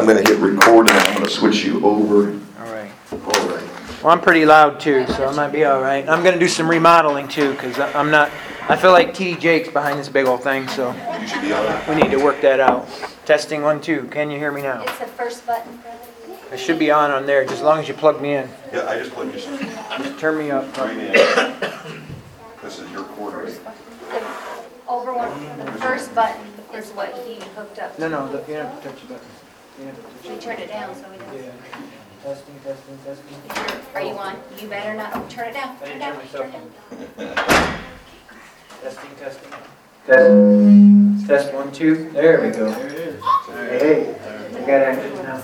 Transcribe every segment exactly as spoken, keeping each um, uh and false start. I'm going to hit record and I'm going to switch you over. All right. All right. Well, I'm pretty loud too, so I might be all right. I'm going to do some remodeling too, because I'm not... I feel like T D Jake's behind this big old thing, so you should be all right. We need to work that out. Testing one, two. Can you hear me now? It's the first button, brother. I should be on on there, just as long as you plug me in. Yeah, I just plugged you in. Just turn me up. Turn me in. This is your quarter. Over one. The first button is what he hooked up to. No, no, the, you don't have to touch the button. You don't have to touch we turned it down so we don't... Yeah. Testing, testing, testing. Are you on? You better not. Oh, turn it down. Turn it down. Turn it down. Testing, testing. Test. Test one, two. There we go. There it is. Hey, I got action now.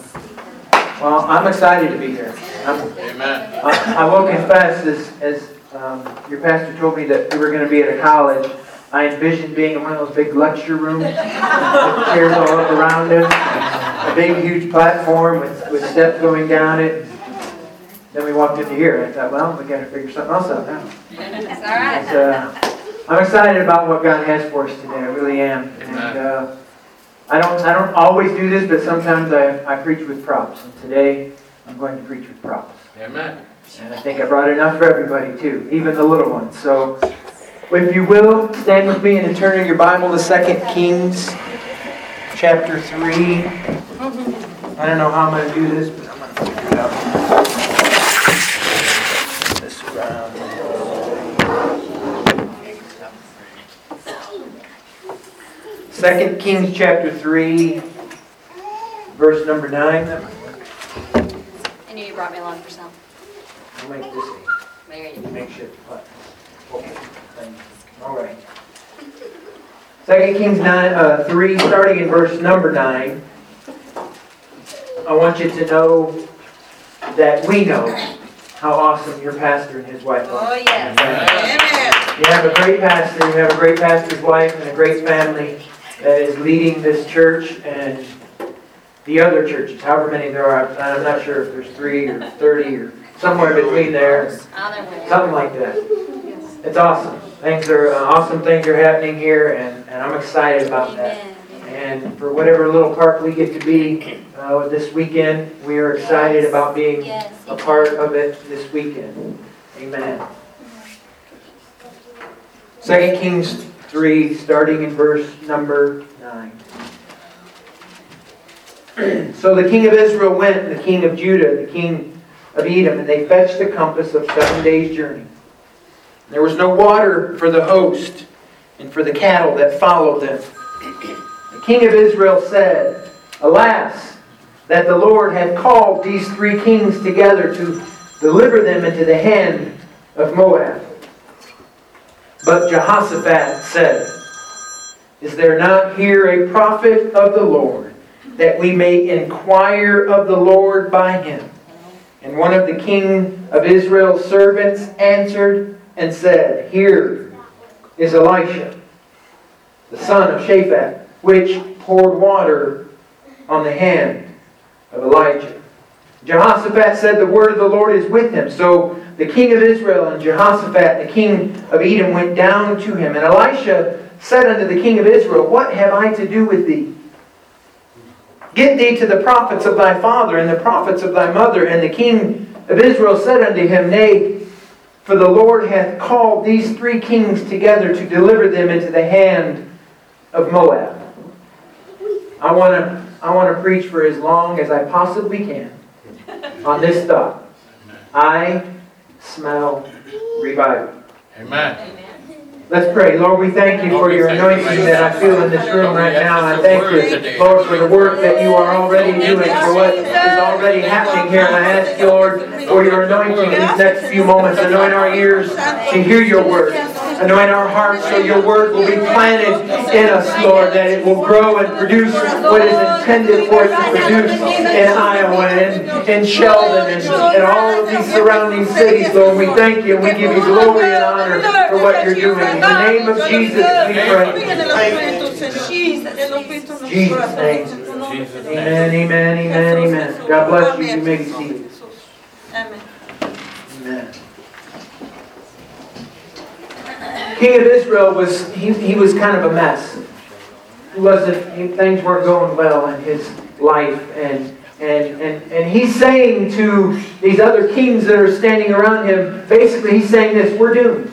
Well, I'm excited to be here. I'm, Amen. I, I will confess, as, as um, your pastor told me that we were going to be at a college, I envisioned being in one of those big lecture rooms with chairs all up around us, a big, huge platform with, with steps going down it. Then we walked into here, and I thought, well, we got to figure something else out now. That's all right. And, uh, I'm excited about what God has for us today. I really am. And, uh, I don't I don't always do this, but sometimes I, I preach with props. And today, I'm going to preach with props. Amen. And I think I brought enough for everybody, too, even the little ones. So, if you will, stand with me and turn in your Bible to Second Kings chapter three. I don't know how I'm going to do this, but I'm going to figure it out. This round. Second Kings chapter three, verse number nine. That might work. I knew you brought me along for some. I'll make this a makeshift platform. Okay. All right. Second Kings nine, uh, three, starting in verse number nine. I want you to know that we know how awesome your pastor and his wife are. Oh, yes. Amen. You have a great pastor, you have a great pastor's wife, and a great family that is leading this church and the other churches, however many there are. I'm not sure if there's three or thirty or somewhere between there, something like that. It's awesome. Things are uh, awesome. Things are happening here, and, and I'm excited about that. And for whatever little part we get to be uh, this weekend, we are excited about being a part of it this weekend. Amen. Second Kings three, starting in verse number nine. So the king of Israel went, and the king of Judah, the king of Edom, and they fetched the compass of seven days' journey. There was no water for the host and for the cattle that followed them. The king of Israel said, Alas, that the Lord had called these three kings together to deliver them into the hand of Moab. But Jehoshaphat said, Is there not here a prophet of the Lord, that we may inquire of the Lord by him? And one of the king of Israel's servants answered and said, Here is Elisha, the son of Shaphat, which poured water on the hand of Elijah. Jehoshaphat said, The word of the Lord is with him. So the king of Israel and Jehoshaphat, the king of Edom, went down to him. And Elisha said unto the king of Israel, What have I to do with thee? Get thee to the prophets of thy father and the prophets of thy mother. And the king of Israel said unto him, Nay, for the Lord hath called these three kings together to deliver them into the hand of Moab. I want to I want to preach for as long as I possibly can on this thought. I smell revival. Amen. Let's pray. Lord, we thank you for your anointing that I feel in this room right now. And I thank you, Lord, for the work that you are already doing, for what is already happening here. And I ask you, Lord, for your anointing in these next few moments. Anoint our ears to hear your word. Anoint our hearts so your word will be planted in us, Lord, that it will grow and produce what is intended for it to produce in Iowa and in Sheldon and in all of these surrounding cities, Lord. We thank you and we give you glory and honor for what you're doing. In the name of Jesus, we pray. Jesus' name. Amen, amen, amen, amen. God bless you. You may be seated. Amen. Amen. King of Israel was he, he was kind of a mess. wasn't things weren't going well in his life, and and and and he's saying to these other kings that are standing around him, basically he's saying this: we're doomed.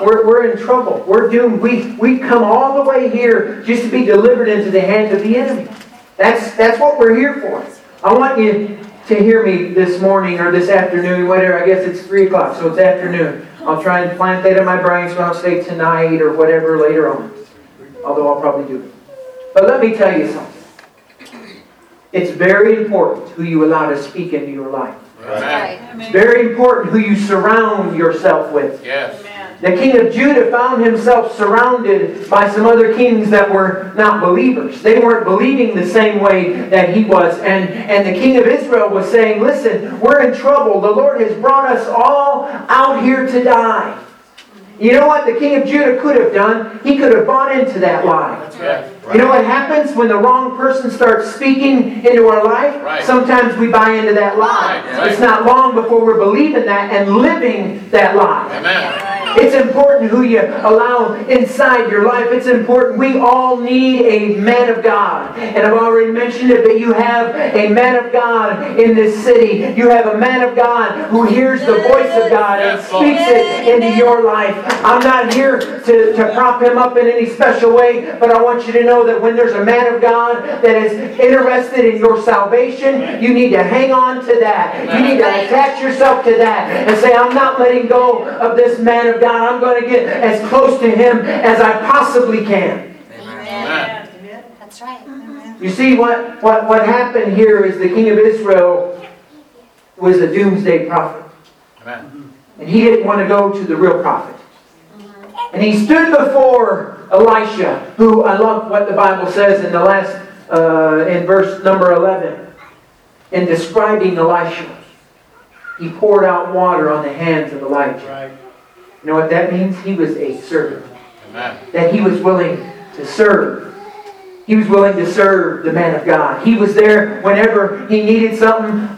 We're, we're in trouble. We're doomed. We we come all the way here just to be delivered into the hand of the enemy. That's that's what we're here for. I want you to hear me this morning or this afternoon, whatever. I guess it's three o'clock, so it's afternoon. I'll try and plant that in my brain so I'll say tonight or whatever later on. Although I'll probably do it. But let me tell you something. It's very important who you allow to speak into your life. Right. It's very important who you surround yourself with. Yes. The king of Judah found himself surrounded by some other kings that were not believers. They weren't believing the same way that he was. And, and the king of Israel was saying, listen, we're in trouble. The Lord has brought us all out here to die. You know what the king of Judah could have done? He could have bought into that lie. That's right. Right. You know what happens when the wrong person starts speaking into our life? Right. Sometimes we buy into that lie. Right. It's not long before we're believing that and living that lie. Amen. It's important who you allow inside your life. It's important. We all need a man of God. And I've already mentioned it, but you have a man of God in this city. You have a man of God who hears the voice of God and speaks it into your life. I'm not here to, to prop him up in any special way, but I want you to know that when there's a man of God that is interested in your salvation, you need to hang on to that. You need to attach yourself to that and say, I'm not letting go of this man of God. God, I'm going to get as close to Him as I possibly can. Amen. Amen. That's right. Amen. You see, what, what, what happened here is the king of Israel was a doomsday prophet. Amen. And he didn't want to go to the real prophet. And he stood before Elisha, who I love what the Bible says in the last, uh, in verse number eleven, in describing Elisha. He poured out water on the hands of Elijah. Right. You know what that means? He was a servant. Amen. That he was willing to serve. He was willing to serve the man of God. He was there whenever he needed something.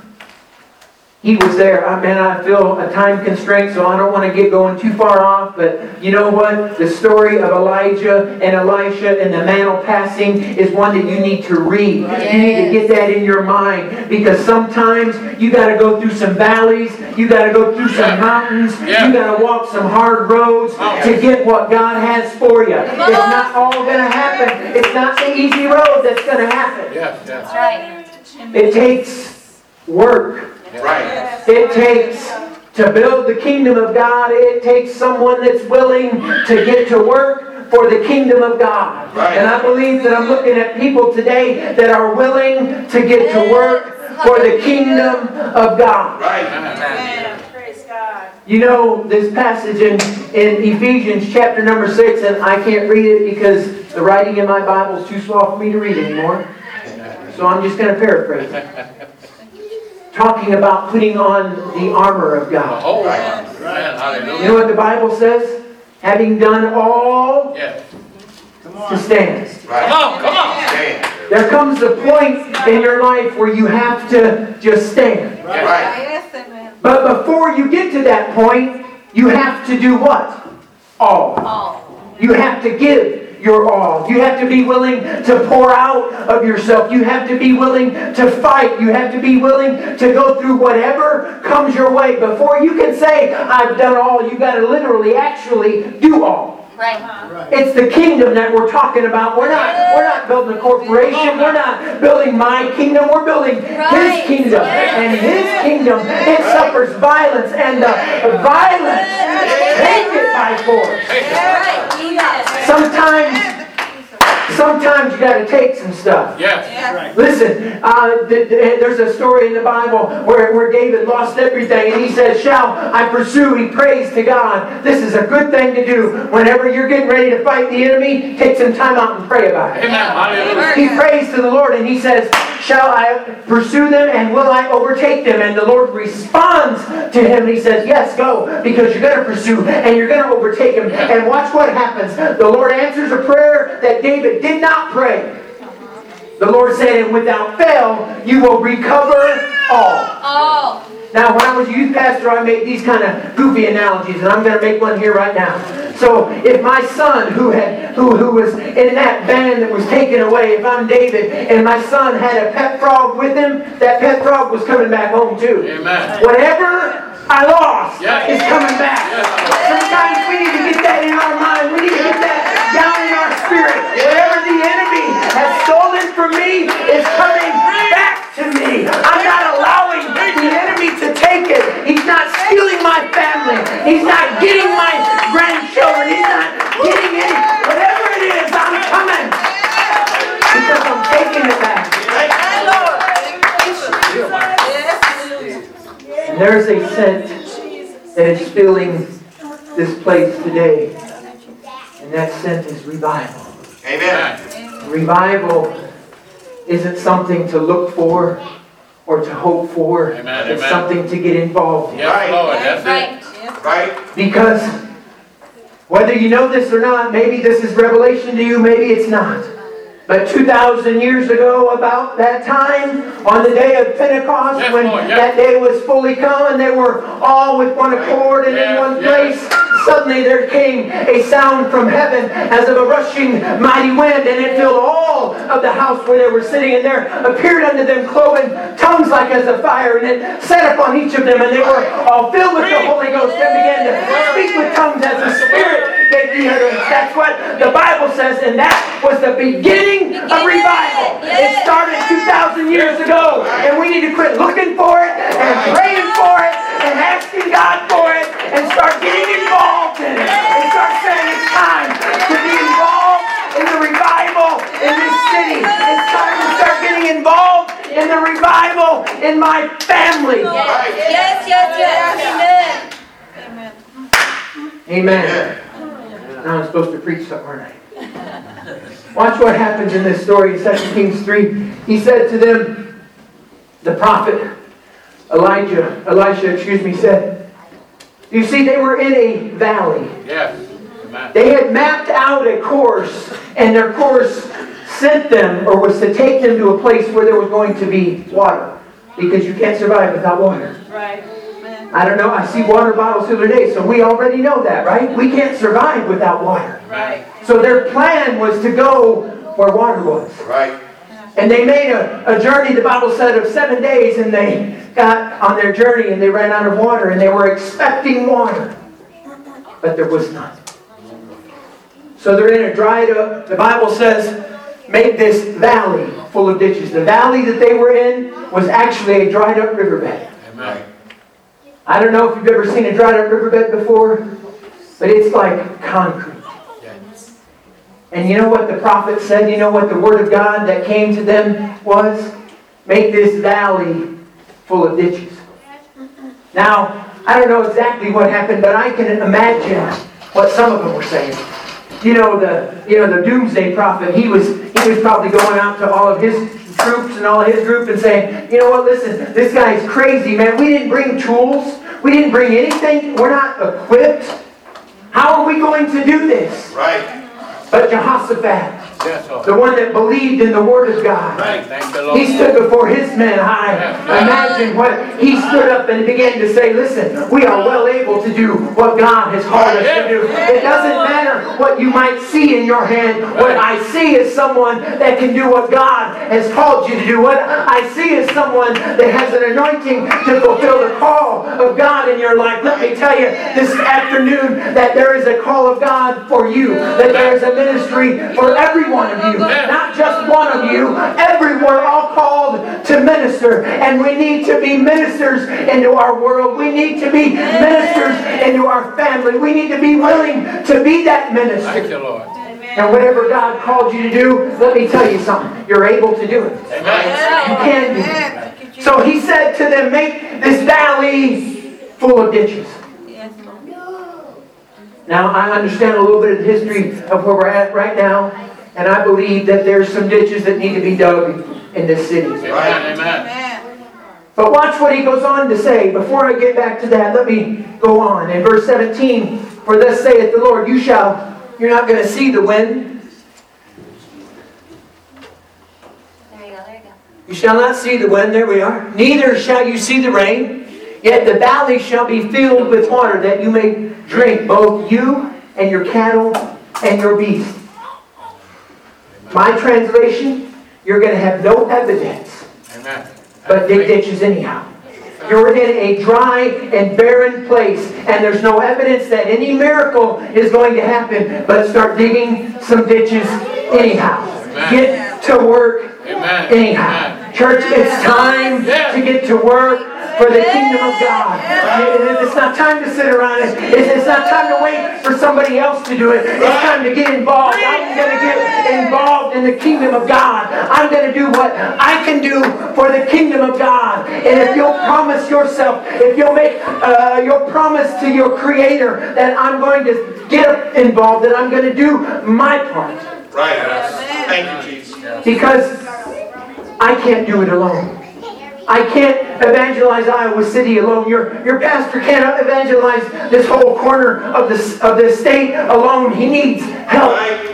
He was there. I mean, I feel a time constraint, so I don't want to get going too far off. But you know what? The story of Elijah and Elisha and the mantle passing is one that you need to read. Yes. You need to get that in your mind. Because sometimes you got to go through some valleys. You got to go through some mountains. Yeah. You got to walk some hard roads oh. to get what God has for you. It's not all going to happen. It's not the easy road that's going to happen. Yes. Yes. Right. It takes work. Right. It takes to build the kingdom of God. It takes someone that's willing to get to work for the kingdom of God. Right. And I believe that I'm looking at people today that are willing to get to work for the kingdom of God. Right. Amen. Praise God. You know this passage in, in Ephesians chapter number six, and I can't read it because the writing in my Bible is too small for me to read anymore. So I'm just going to paraphrase it. Talking about putting on the armor of God. Oh, right. Right. You know what the Bible says? Having done all yes. to stand. Right. Come on, come on. Stand. There comes a point in your life where you have to just stand. Right. Right. But before you get to that point, you have to do what? All. all. You have to give your all. You have to be willing to pour out of yourself. You have to be willing to fight. You have to be willing to go through whatever comes your way. Before you can say, I've done all, you've got to literally actually do all. Right. Right. It's the kingdom that we're talking about. We're not we're not building a corporation. We're not building my kingdom. We're building His kingdom. And His kingdom, it suffers violence. And the violence take it by force. Sometimes, sometimes you got to take some stuff. Yes. Yeah. Right. Listen, uh, th- th- there's a story in the Bible where, where David lost everything, and he says, "Shall I pursue?" He prays to God. This is a good thing to do. Whenever you're getting ready to fight the enemy, take some time out and pray about it. Amen. He prays to the Lord, and he says, "Shall I pursue them, and will I overtake them?" And the Lord responds to him, and He says, "Yes, go, because you're going to pursue, and you're going to overtake them." And watch what happens. The Lord answers a prayer that David did not pray. The Lord said, "And without fail, you will recover all." All. Now, when I was a youth pastor, I made these kind of goofy analogies, and I'm going to make one here right now. So, if my son, who had who who was in that band that was taken away, if I'm David, and my son had a pet frog with him, that pet frog was coming back home too. Amen. Whatever I lost yes. is coming back. Yes. Sometimes we need to get that in our mind. We need to get that down in our spirit. Whatever the enemy has stolen from me is coming back to me. I'm not allowing the enemy to take it. He's not stealing my family. He's not getting my grandchildren. He's not getting it. Whatever it is, I'm coming. Because I'm taking it back. There's a scent that is filling this place today. And that scent is revival. Amen. Revival isn't something to look for or to hope for. Amen. It's Amen. Something to get involved in. Right. Lord, that's right. Right. Because whether you know this or not, maybe this is revelation to you, maybe it's not. But two thousand years ago, about that time, on the day of Pentecost, yes, when Lord, yes. that day was fully come and they were all with one accord and yes, in one yes. place, suddenly there came a sound from heaven as of a rushing mighty wind, and it filled all of the house where they were sitting. And there appeared unto them cloven tongues like as a fire, and it sat upon each of them, and they were all filled with the Holy Ghost and began to speak with tongues as the Spirit gave the utterance. That's what the Bible says, and that was the beginning of revival. It started two thousand years ago, and we need to quit looking for it and praying for it and asking God for it and start getting involved. In it. And start saying it's time to be involved in the revival in this city. It's time to start getting involved in the revival in my family. Yes, yes, yes, yes. Amen. Amen. Amen. Now I'm supposed to preach something, aren't I? Watch what happens in this story in Second Kings three. He said to them, the prophet Elijah, Elisha, excuse me, said, you see, they were in a valley. Yes. They had mapped out a course, and their course sent them, or was to take them to a place where there was going to be water. Because you can't survive without water. Right. I don't know, I see water bottles the other day, so we already know that, right? We can't survive without water. Right. So their plan was to go where water was. Right. And they made a, a journey, the Bible said, of seven days, and they got on their journey and they ran out of water, and they were expecting water. But there was none. So they're in a dried up, the Bible says, made this valley full of ditches. The valley that they were in was actually a dried up riverbed. Amen. I don't know if you've ever seen a dried up riverbed before, but it's like concrete. And you know what the prophet said? You know what the word of God that came to them was? Make this valley full of ditches. Now, I don't know exactly what happened, but I can imagine what some of them were saying. You know, the you know the doomsday prophet, he was he was probably going out to all of his troops and all of his group and saying, you know what, listen, this guy's crazy, man. We didn't bring tools. We didn't bring anything. We're not equipped. How are we going to do this? Right. But Jehoshaphat, yes, the one that believed in the Word of God, right. Thank the Lord. He stood before his men high. Yes. Imagine what he stood up and began to say, listen, we are well able to do what God has called us yes. to do. It doesn't matter what you might see in your hand. Right. What I see is someone that can do what God has called you to do. What I see is someone that has an anointing to fulfill the call of God in your life. Let me tell you this afternoon that there is a call of God for you. That there is a ministry for every one of you, not just one of you. Everyone, all called to minister, and we need to be ministers into our world. We need to be ministers into our family. We need to be willing to be that minister. Thank you, Lord. And whatever God called you to do, let me tell you something: you're able to do it. Amen. You can do it. So He said to them, "Make this valley full of ditches." Now, I understand a little bit of the history of where we're at right now, and I believe that there's some ditches that need to be dug in this city. Right? Amen. But watch what he goes on to say. Before I get back to that, let me go on. In verse seventeen, for thus saith the Lord, you shall, you're not going to see the wind. There you go, there you go. You shall not see the wind, there we are. Neither shall you see the rain. Yet the valley shall be filled with water, that you may drink, both you and your cattle and your beasts. My translation, you're going to have no evidence, Amen. But dig ditches anyhow. You're in a dry and barren place, and there's no evidence that any miracle is going to happen, but start digging some ditches anyhow. Amen. Get to work Amen. Anyhow. Amen. Church, it's time yeah. to get to work for the kingdom of God. It's not time to sit around it. It's not time to wait for somebody else to do it. It's time to get involved. I'm going to get involved in the kingdom of God. I'm going to do what I can do for the kingdom of God. And if you'll promise yourself, if you'll make uh, your promise to your Creator that I'm going to get involved, that I'm going to do my part. Right. Thank you, Jesus. Because I can't do it alone. I can't evangelize Iowa City alone. Your, your pastor can't evangelize this whole corner of this of this state alone. He needs help. Yes,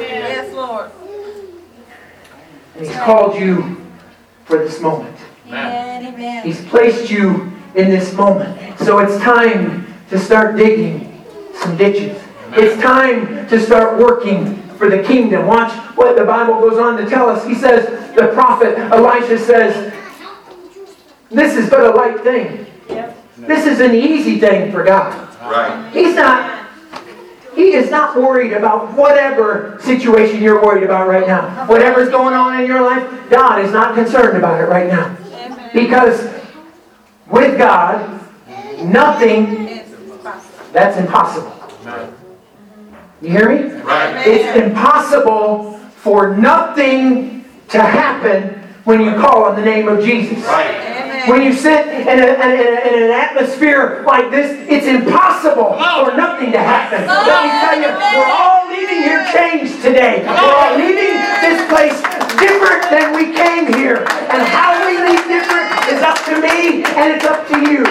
yes Lord. And He's called you for this moment. Amen. He's placed you in this moment. So it's time to start digging some ditches. It's time to start working for the kingdom. Watch what the Bible goes on to tell us. He says, the prophet Elisha says, this is but a light thing. Yep. This is an easy thing for God. Right. He's not, he is not worried about whatever situation you're worried about right now. Whatever's going on in your life, God is not concerned about it right now. Amen. Because with God, nothing that's impossible. You hear me? Right. It's impossible for nothing to happen when you call on the name of Jesus. Right. When you sit in, a, in, a, in an atmosphere like this, it's impossible for nothing to happen. Let me tell you, we're all leaving here changed today. We're all leaving this place different than we came here. And how we leave different is up to me and it's up to you.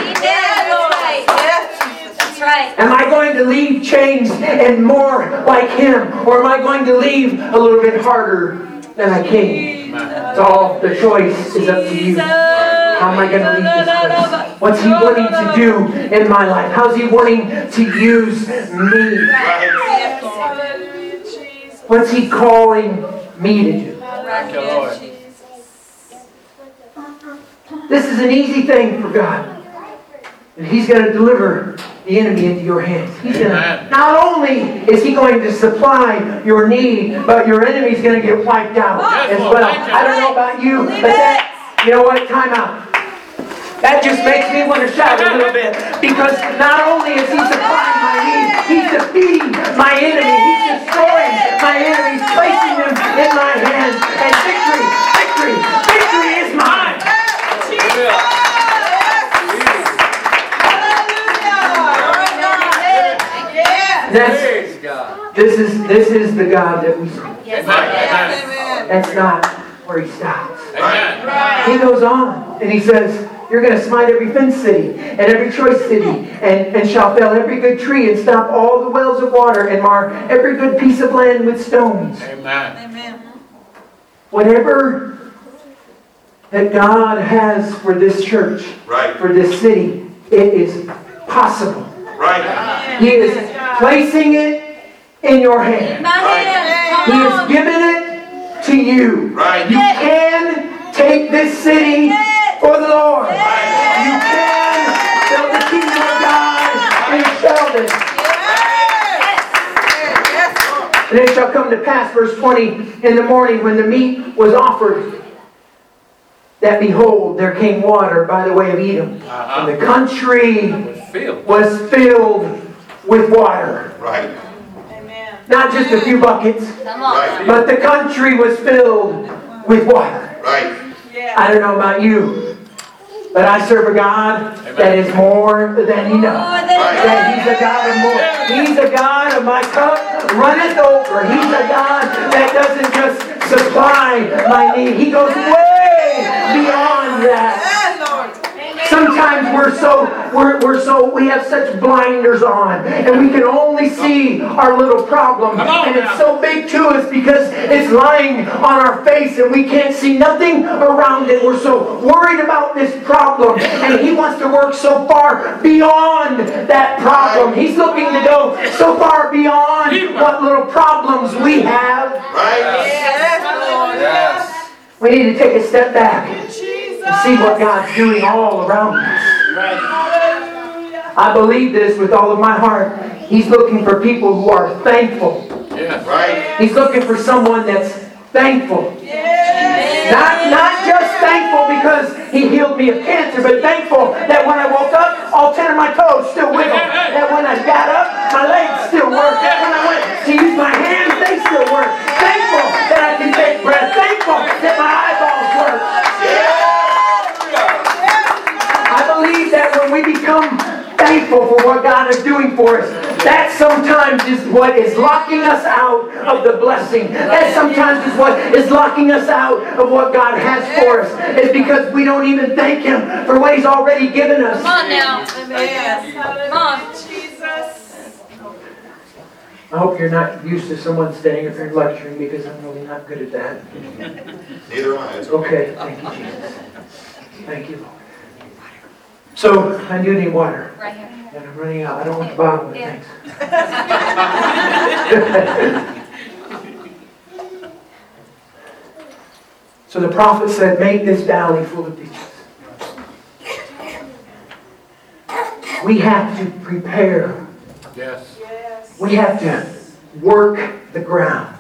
Right. Am I going to leave changed and more like Him? Or am I going to leave a little bit harder than I came? It's all, the choice is up to you. How am I going to leave this place? What's He wanting to do in my life? How's He wanting to use me? What's He calling me to do? This is an easy thing for God. And He's going to deliver the enemy into your hands. He's gonna, not only is He going to supply your need, but your enemy's going to get wiped out as well. I don't know about you, but that, you know what, time out. That just makes me want to shout a little bit, because not only is He supplying my need, He's defeating my enemy. He's destroying my enemies, placing them in my hands. And victory, victory, victory is mine. That's, this is this is the God that we serve. Yes, Amen. That's not where He stops. Amen. He goes on and He says, you're going to smite every fenced city and every choice city, and, and shall fell every good tree, and stop all the wells of water, and mar every good piece of land with stones. Amen. Whatever that God has for this church, right. for this city, it is possible. Right. He is placing it in your hand. Right. He has given it to you. Right. You can take this city for the Lord. Right. You can build the kingdom of God in Sheldon. Yes. And it shall come to pass, verse twenty, in the morning when the meat was offered, that behold, there came water by the way of Edom. Uh-huh. And the country was filled with water. Right. Amen. Not just a few buckets. Right. But the country was filled with water. Right. Yeah. I don't know about you, but I serve a God Amen. That is more than enough. More than right. That He's a God of more. He's a God of my cup runneth over. He's a God that doesn't just supply my need. He goes way beyond that. Sometimes we're so God, we're, we're so we have such blinders on, and we can only see our little problem. And it's so big to us because it's lying on our face, and we can't see nothing around it. We're so worried about this problem, and He wants to work so far beyond that problem. He's looking to go so far beyond what little problems we have. Right? Yes. We need to take a step back and see what God's doing all around us. I believe this with all of my heart. He's looking for people who are thankful. He's looking for someone that's thankful. Not, not just thankful because He healed me of cancer, but thankful that when I woke up, all ten of my toes still wiggled. That when I got up, my legs still worked. That when I went to use my hands, they still worked. Thankful that I can take breath. Thankful that my eyeballs work. I believe that when we become thankful for what God is doing for us, that sometimes is what is locking us out of the blessing. That sometimes is what is locking us out of what God has for us. It's because we don't even thank Him for what He's already given us. Come on now. Yes. Come on, Jesus. I hope you're not used to someone standing up here and lecturing, because I'm really not good at that. Neither am I. Okay. Thank you, Jesus. Thank you, Lord. So, I do need water. Right here. And I'm running out. I don't want the bottle of it. Yeah. Thanks. So the prophet said, make this valley full of beaches. We have to prepare. Yes. We have to work the ground.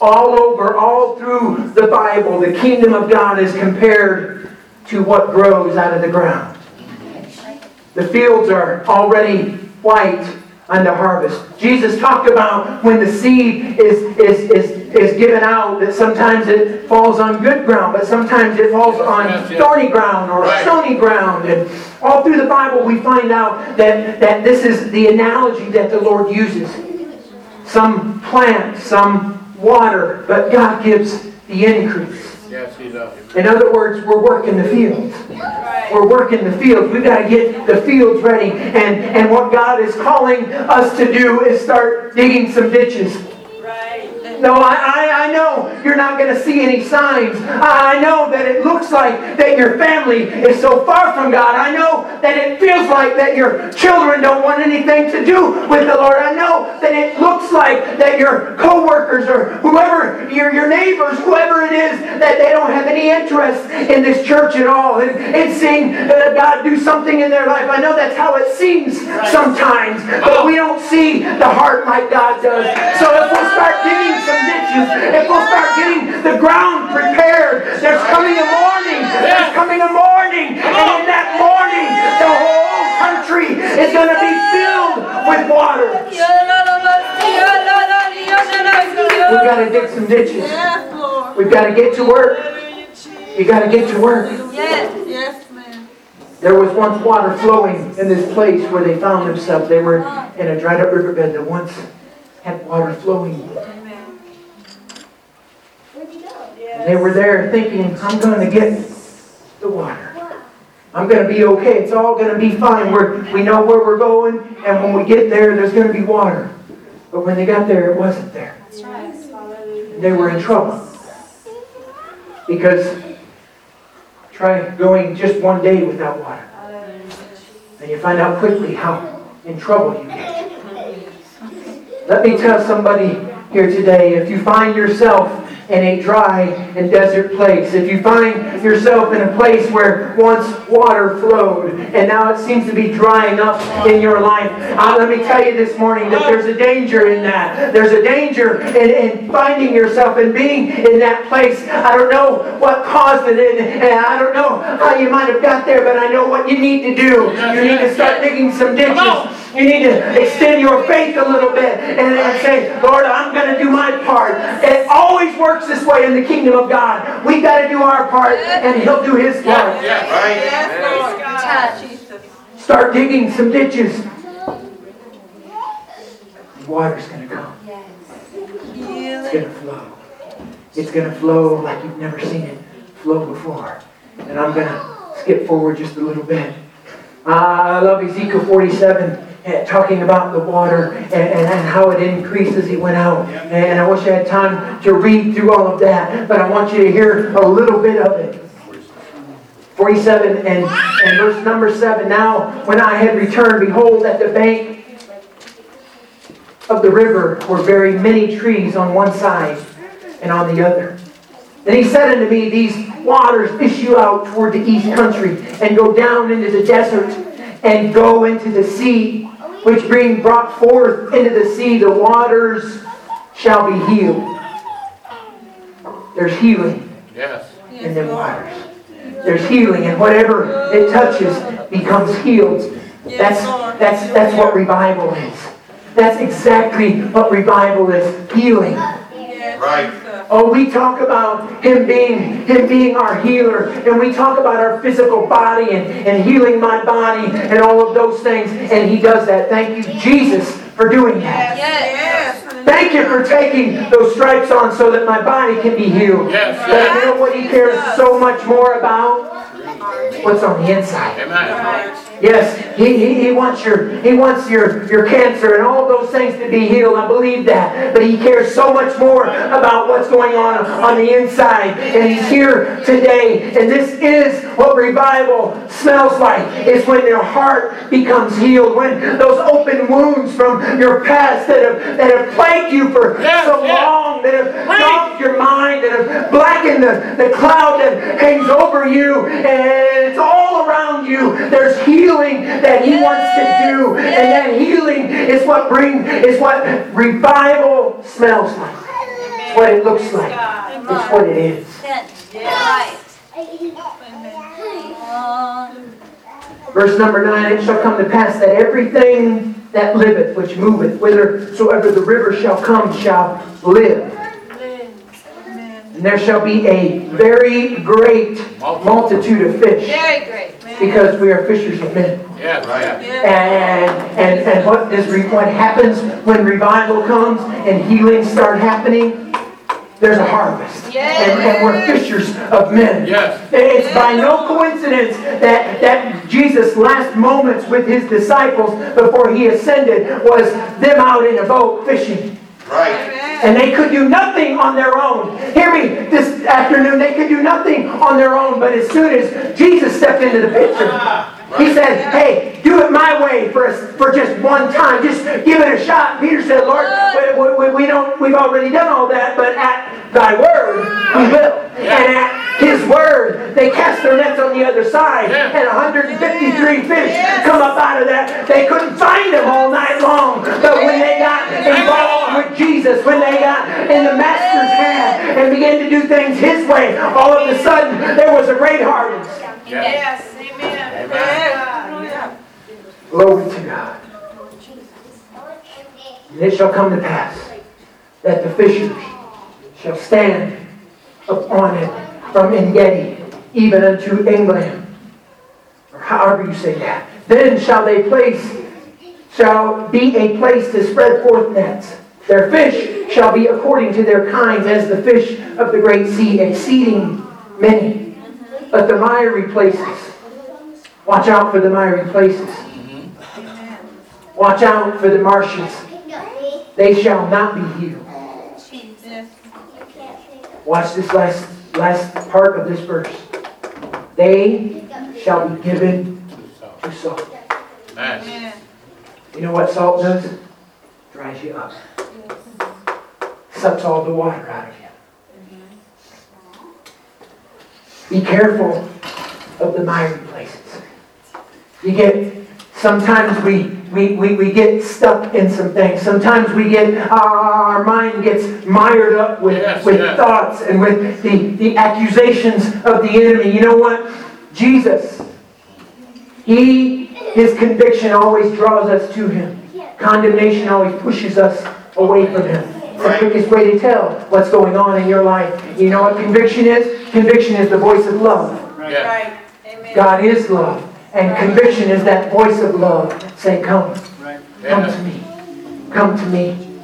All over, all through the Bible, the kingdom of God is compared to what grows out of the ground. The fields are already white under harvest. Jesus talked about when the seed is, is, is, is given out, that sometimes it falls on good ground, but sometimes it falls on thorny ground or stony ground. And all through the Bible we find out that, that this is the analogy that the Lord uses. Some plant, some water, but God gives the increase. In other words, we're working the fields. We're working the fields. We've got to get the fields ready. And, and what God is calling us to do is start digging some ditches. No, I, I, I know you're not going to see any signs. I know that it looks like that your family is so far from God. I know that it feels like that your children don't want anything to do with the Lord. I know that it looks like that your co-workers or whoever, your, your neighbors, whoever it is, that they don't have any interest in this church at all. And, and seeing God do something in their life. I know that's how it seems sometimes. But we don't see the heart like God does. So if we'll start digging some ditches, if we'll start getting the ground prepared, there's coming a morning, there's coming a morning, and in that morning, the whole country is going to be filled with water. We've got to dig some ditches. We've got to get to work. You've got to get to work. There was once water flowing in this place where they found themselves. They were in a dried up riverbed that once had water flowing. They were there thinking, I'm going to get the water. I'm going to be okay. It's all going to be fine. We're, we know where we're going, and when we get there, there's going to be water. But when they got there, it wasn't there. They were in trouble. Because try going just one day without water. And you find out quickly how in trouble you get. Let me tell somebody here today, if you find yourself in a dry and desert place, if you find yourself in a place where once water flowed and now it seems to be drying up in your life, uh, let me tell you this morning that there's a danger in that. There's a danger in, in finding yourself and being in that place. I don't know what caused it, and, and I don't know how you might have got there, but I know what you need to do. You need to start digging some ditches. You need to extend your faith a little bit and say, Lord, I'm going to do my part. It always works this way in the kingdom of God. We've got to do our part, and He'll do His part. Start digging some ditches. The water's going to come. It's going to flow. It's going to flow like you've never seen it flow before. And I'm going to skip forward just a little bit. I love Ezekiel forty-seven, talking about the water and, and, and how it increased as he went out. And I wish I had time to read through all of that, but I want you to hear a little bit of it. forty-seven and, and verse number seven. Now, when I had returned, behold, at the bank of the river were very many trees on one side and on the other. And he said unto me, these waters issue out toward the east country and go down into the desert and go into the sea, which being brought forth into the sea, the waters shall be healed. There's healing yes. in the waters. There's healing, and whatever it touches becomes healed. That's that's that's what revival is. That's exactly what revival is. Healing. Right. Oh, we talk about Him being Him being our healer, and we talk about our physical body and, and healing my body and all of those things, and He does that. Thank you, Jesus, for doing that. Yes. Yes. Thank you for taking those stripes on so that my body can be healed. Yes. But you know what He cares so much more about? What's on the inside. Amen. Yes, he, he, he wants your he wants your, your cancer and all those things to be healed. I believe that. But He cares so much more about what's going on on the inside. And He's here today. And this is what revival smells like. It's when your heart becomes healed. When those open wounds from your past that have, that have plagued you for yes, so yes. long, that have right. knocked your mind, that have blackened the, the cloud that hangs over you, and it's all around you. There's healing. Healing that He wants to do, and that healing is what bring is what revival smells like. It's what it looks like. It's what it is. Verse number nine: It shall come to pass that everything that liveth, which moveth, whithersoever the river shall come, shall live. And there shall be a very great multitude of fish. Very great. Because we are fishers of men. Yeah, right. And and and what is what happens when revival comes and healings start happening? There's a harvest. Yes. And, and we're fishers of men. Yes. It's by no coincidence that, that Jesus' last moments with His disciples before He ascended was them out in a boat fishing. Right. And they could do nothing on their own. Hear me, this afternoon, they could do nothing on their own. But as soon as Jesus stepped into the picture, He said, hey, do it my way for us, for just one time. Just give it a shot. Peter said, Lord, we, we, we don't, we've already done all that, but at Thy word, we will. And at His word, they cast their nets on the other side. And one hundred fifty-three fish come up out of that. They couldn't find them all night long. But when they got involved with Jesus, when they got in the Master's hand and began to do things His way, all of a sudden, there was a great harvest. Yes. Amen. Glory to God. And it shall come to pass that the fishers shall stand upon it from En Gedi, even unto England, or however you say that. Then shall they place, shall be a place to spread forth nets. Their fish shall be according to their kinds, as the fish of the great sea, exceeding many. But the miry places. Watch out for the miry places. Watch out for the marshes. They shall not be healed. Watch this last, last part of this verse. They shall be given to salt. Nice. You know what salt does? It dries you up. Sucks all the water out of you. Be careful of the miry places. You get, sometimes we, we, we, we get stuck in some things. Sometimes we get, our mind gets mired up with, yes, with yes. thoughts and with the, the accusations of the enemy. You know what? Jesus, He, His conviction always draws us to Him. Condemnation always pushes us away from Him. It's the quickest way to tell what's going on in your life. You know what conviction is? Conviction is the voice of love. Right. Amen. God is love. And conviction is that voice of love saying, come, come to me, come to me.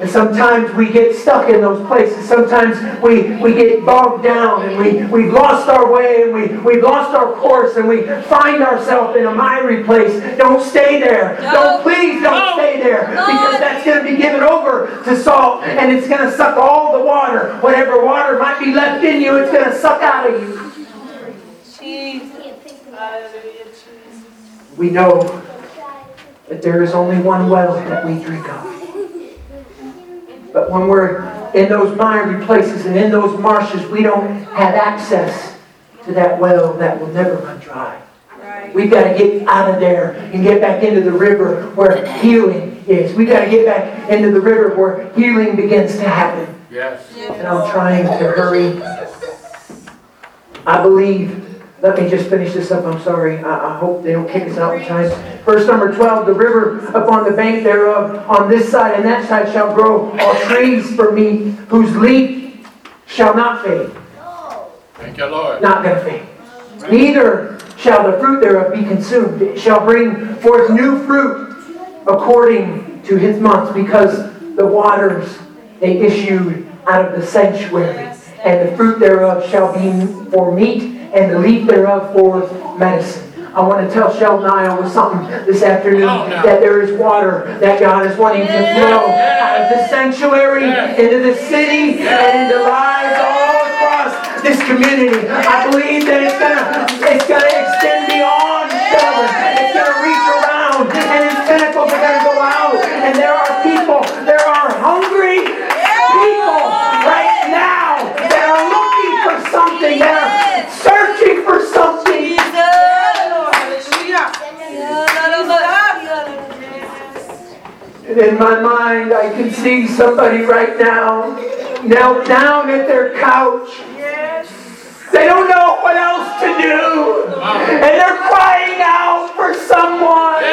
And sometimes we get stuck in those places. Sometimes we, we get bogged down and we, we've lost our way and we, we've lost our course and we find ourselves in a miry place. Don't stay there. No. Don't, please don't no. stay there. No. Because that's going to be given over to salt and it's going to suck all the water. Whatever water might be left in you, it's going to suck out of you. We know that there is only one well that we drink of. But when we're in those miry places and in those marshes, we don't have access to that well that will never run dry. Right. We've got to get out of there and get back into the river where healing is. We've got to get back into the river where healing begins to happen. Yes. And I'm trying to hurry. I believe, let me just finish this up. I'm sorry. I, I hope they don't kick us out in time. Verse number twelve, the river upon the bank thereof, on this side and that side shall grow all trees for meat, whose leaf shall not fade. Thank you, Lord. Not going to fade. Right. Neither shall the fruit thereof be consumed. It shall bring forth new fruit according to his months, because the waters they issued out of the sanctuary. And the fruit thereof shall be for meat, and the leaf thereof for medicine. I want to tell Sheldon Iowa something this afternoon, oh, no. that there is water that God is wanting to flow out of the sanctuary, into the city, and into lives all across this community. I believe that it's going to it's going to extend beyond Sheldon. It's going to reach around, and its tentacles are going to go out. And there are people, there are hungry people right now that are looking for something, that are searching for something. And in my mind, I can see somebody right now knelt down at their couch. Yes. They don't know what else to do. And they're crying out for someone.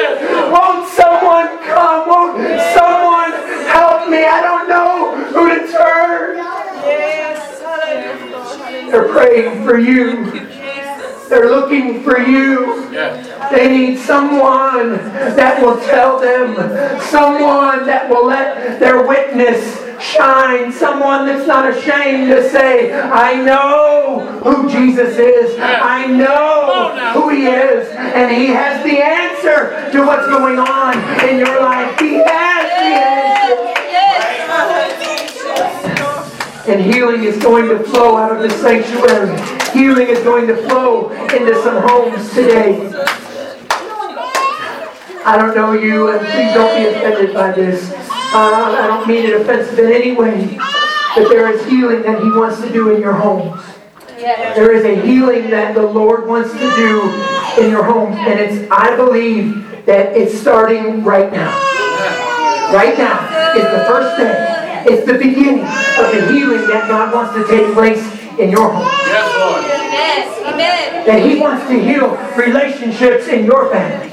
Won't someone come? Won't someone help me? I don't know who to turn. They're praying for you. They're looking for you. They need someone that will tell them. Someone that will let their witness shine. Someone that's not ashamed to say, I know who Jesus is. I know who He is. And He has the answer to what's going on in your life. He has the answer. And healing is going to flow out of this sanctuary. Healing is going to flow into some homes today. I don't know you, and please don't be offended by this. Uh, I don't mean it offensive in any way. But there is healing that He wants to do in your homes. There is a healing that the Lord wants to do in your homes. And it's, I believe that it's starting right now. Right now is the first day. It's the beginning of the healing that God wants to take place in your home. Yes, Lord. Amen. Amen. That He wants to heal relationships in your family.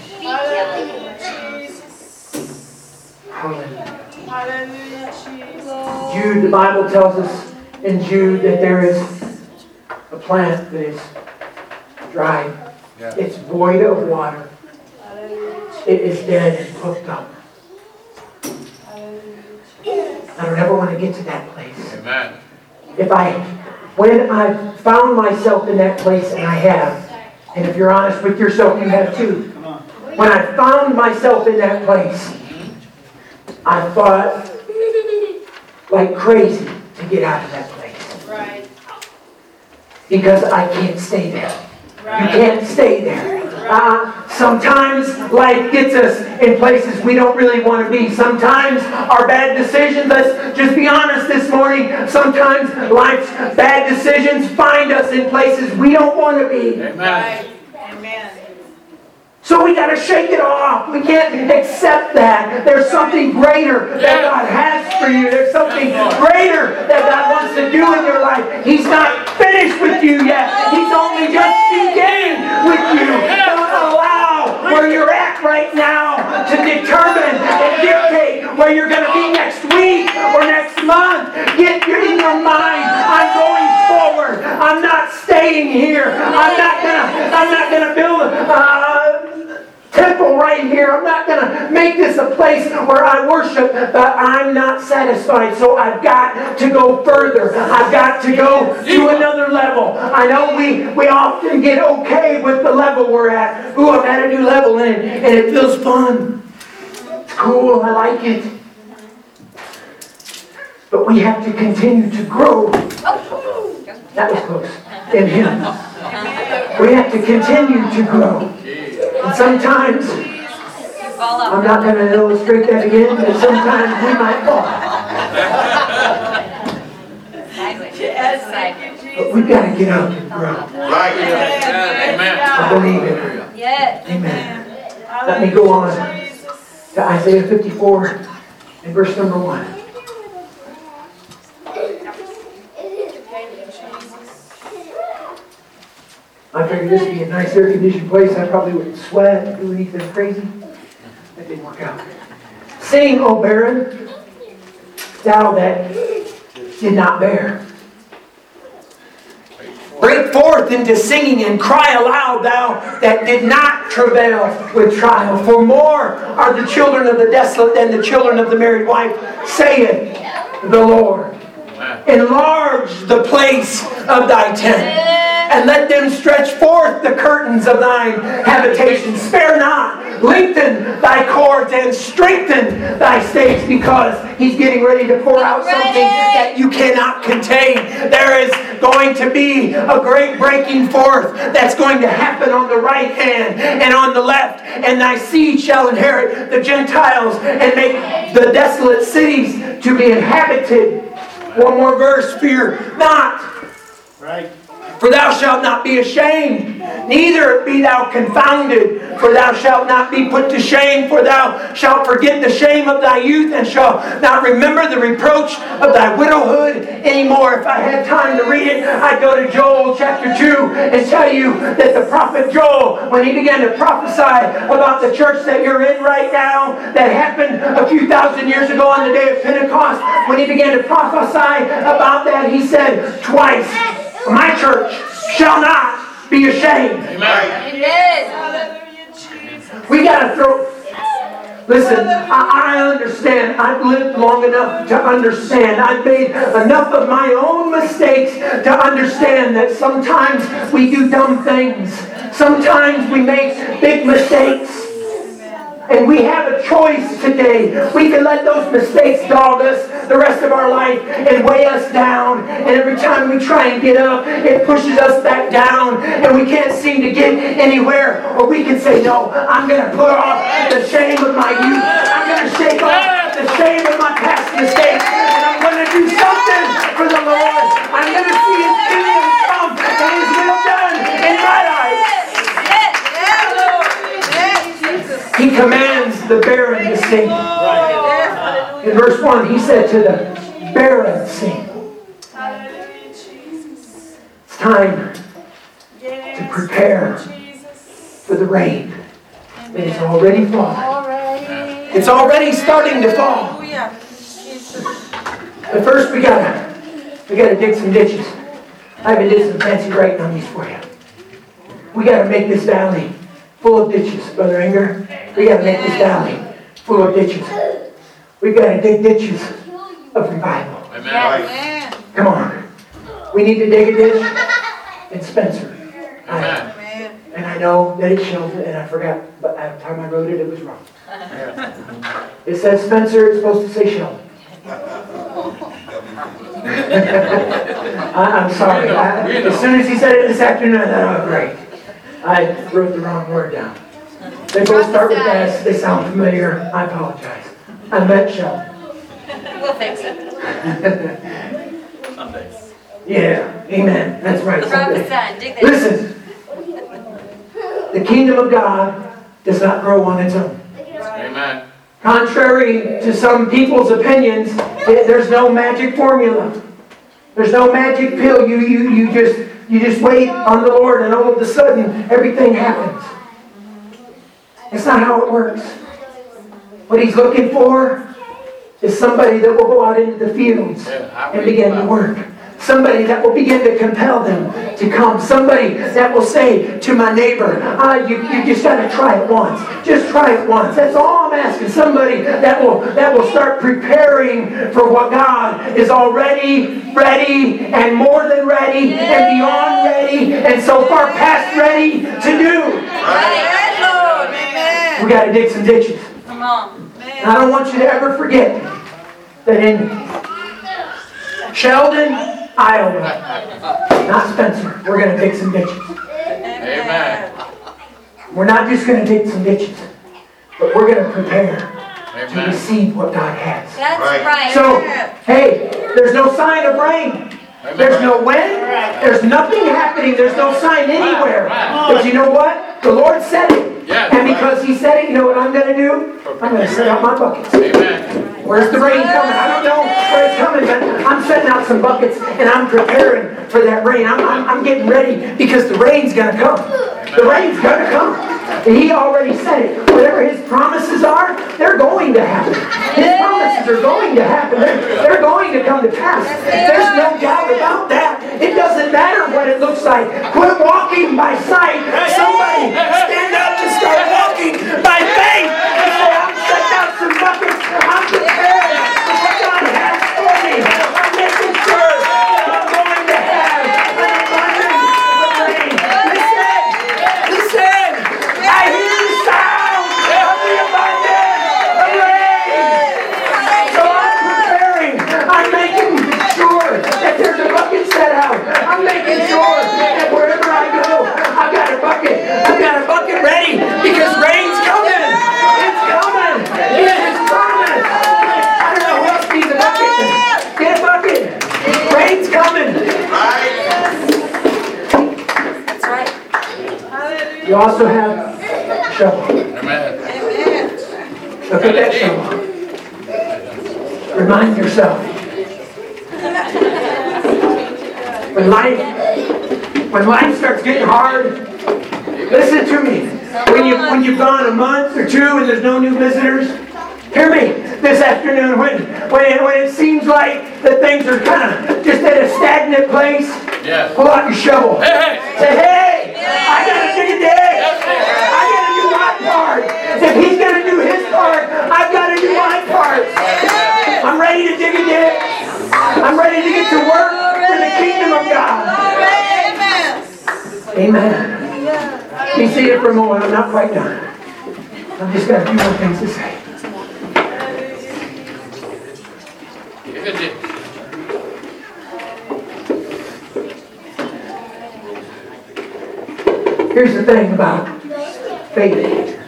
Hallelujah. Hallelujah. Jude, the Bible tells us in Jude that there is a plant that is dry. Yeah. It's void of water. Hallelujah. It is dead and cooked up. Hallelujah. I don't ever want to get to that place. Amen. If I... When I found myself in that place, and I have, and if you're honest with yourself, you have too. When I found myself in that place, I fought like crazy to get out of that place. Right. Because I can't stay there. Right. You can't stay there. Uh, sometimes life gets us in places we don't really want to be. Sometimes our bad decisions, let's just be honest this morning, sometimes life's bad decisions find us in places we don't want to be. Amen. Right. Amen. So we got to shake it off. We can't accept that. There's something greater that God has for you. There's something greater that God wants to do in your life. He's not finished with you yet. He's only just beginning with you. Don't allow where you're at right now to determine and dictate where you're going to be next week or next month. Get in your mind, I'm going forward. I'm not staying here. I'm not going to I'm not going to build a... Uh, temple right here. I'm not going to to make this a place where I worship, but I'm not satisfied. So I've got to go further. I've got to go to another level. I know we, we often get okay with the level we're at. Ooh, I'm at a new level, and, and it feels fun. It's cool. I like it. But we have to continue to grow. That was close. In Him. We have to continue to grow. And sometimes, I'm not going to illustrate that again, but sometimes we might fall. But we've got to get up and grow. Right. Amen. I believe it. Amen. Let me go on to Isaiah fifty-four and verse number one. I figured this would be a nice air-conditioned place. I probably wouldn't sweat and do anything crazy. That didn't work out. Sing, O barren, thou that did not bear. Break forth into singing and cry aloud, thou that did not travail with trial. For more are the children of the desolate than the children of the married wife, saith the Lord. Enlarge the place of thy tent. And let them stretch forth the curtains of thine habitation. Spare not, lengthen thy cords, and strengthen thy stakes, because He's getting ready to pour out something that you cannot contain. There is going to be a great breaking forth that's going to happen on the right hand and on the left. And thy seed shall inherit the Gentiles and make the desolate cities to be inhabited. One more verse. Fear not. Right. For thou shalt not be ashamed, neither be thou confounded. For thou shalt not be put to shame, for thou shalt forget the shame of thy youth, and shalt not remember the reproach of thy widowhood anymore. If I had time to read it, I'd go to Joel chapter two and tell you that the prophet Joel, when he began to prophesy about the church that you're in right now, that happened a few thousand years ago on the day of Pentecost, when he began to prophesy about that, he said twice, my church shall not be ashamed. Amen. It is. Hallelujah, Jesus. We gotta throw. Listen, I understand. I've lived long enough to understand. I've made enough of my own mistakes to understand that sometimes we do dumb things. Sometimes we make big mistakes. And we have a choice today. We can let those mistakes dog us the rest of our life and weigh us down. And every time we try and get up, it pushes us back down. And we can't seem to get anywhere. Or we can say, no, I'm going to put off the shame of my youth. I'm going to shake off the shame of my past mistakes. And I'm going to do something for the Lord. I'm going to see His kingdom come and His will done in my life. He commands the barren to sing. In verse one, He said to the barren, sing. It's time to prepare for the rain. It is already falling. It's already starting to fall. But first we gotta we gotta dig some ditches. I even did some fancy writing on these for you. We gotta make this valley full of ditches, Brother Inger. We got to make this valley full of ditches. We've got to dig ditches of revival. Amen. Come on. We need to dig a ditch in Spencer. Amen. I, and I know that it's Sheldon, and I forgot, but by the time I wrote it, it was wrong. It says Spencer, it's supposed to say Sheldon. I, I'm sorry. I, as soon as he said it this afternoon, I thought, oh, great. I wrote the wrong word down. They both start with S. They sound familiar. I apologize. I met Sheldon. We'll fix it. Someday. Yeah. Amen. That's right. Someday. Listen. The kingdom of God does not grow on its own. Amen. Contrary to some people's opinions, there's no magic formula. There's no magic pill. You you you just you just wait on the Lord, and all of a sudden everything happens. That's not how it works. What He's looking for is somebody that will go out into the fields and begin to work. Somebody that will begin to compel them to come. Somebody that will say to my neighbor, ah, you, you just got to try it once. Just try it once. That's all I'm asking. Somebody that will, that will start preparing for what God is already ready and more than ready and beyond ready and so far past ready to do. We got to dig some ditches. Come on. I don't want you to ever forget that in Sheldon, Iowa, not Spencer, we're going to dig some ditches. Amen. We're not just going to dig some ditches, but we're going to prepare Amen. To receive what God has. That's right. right. So, hey, there's no sign of rain. There's no wind. There's nothing happening. There's no sign anywhere. But you know what? The Lord said it. And because He said it, you know what I'm going to do? I'm going to set out my buckets. Where's the rain coming? I don't know where it's coming, but I'm setting out some buckets and I'm preparing for that rain. I'm, I'm, I'm getting ready because the rain's going to come. The rain's going to come. And He already said it. Whatever His promises are, they're going to happen. His promises are going to happen. They're, they're going to come to pass. There's no doubt about that. It doesn't matter what it looks like. Quit walking by sight. Somebody stand up and start walking by faith. And say, I'm setting out some buckets. I'm prepared for what God has for me. I'm making sure that I'm going to have an abundance of rain. Listen, listen. I hear the sound of the abundance of rain. So I'm preparing. I'm making sure that there's a bucket set out. I'm making sure that wherever I go, I've got a bucket. I've got a bucket ready because rain's coming. It's coming. It's His promise. I don't know who else needs a bucket. Get a bucket. Rain's coming. That's right. You also have a shovel. Amen. Look at that shovel. Remind yourself. When life, when life starts getting hard, listen to me. When you when you've gone a month or two and there's no new visitors, hear me this afternoon. When when when it seems like that things are kind of just at a stagnant place, yeah. pull out your shovel. Hey, hey. Say, hey, I gotta dig a ditch. I gotta do my part. If He's gonna do His part, I've gotta do my part. I'm ready to dig a ditch. I'm ready to get to work. Kingdom of God. Amen. Be seated for a moment. I'm not quite done. I've just got a few more things to say. Here's the thing about faith.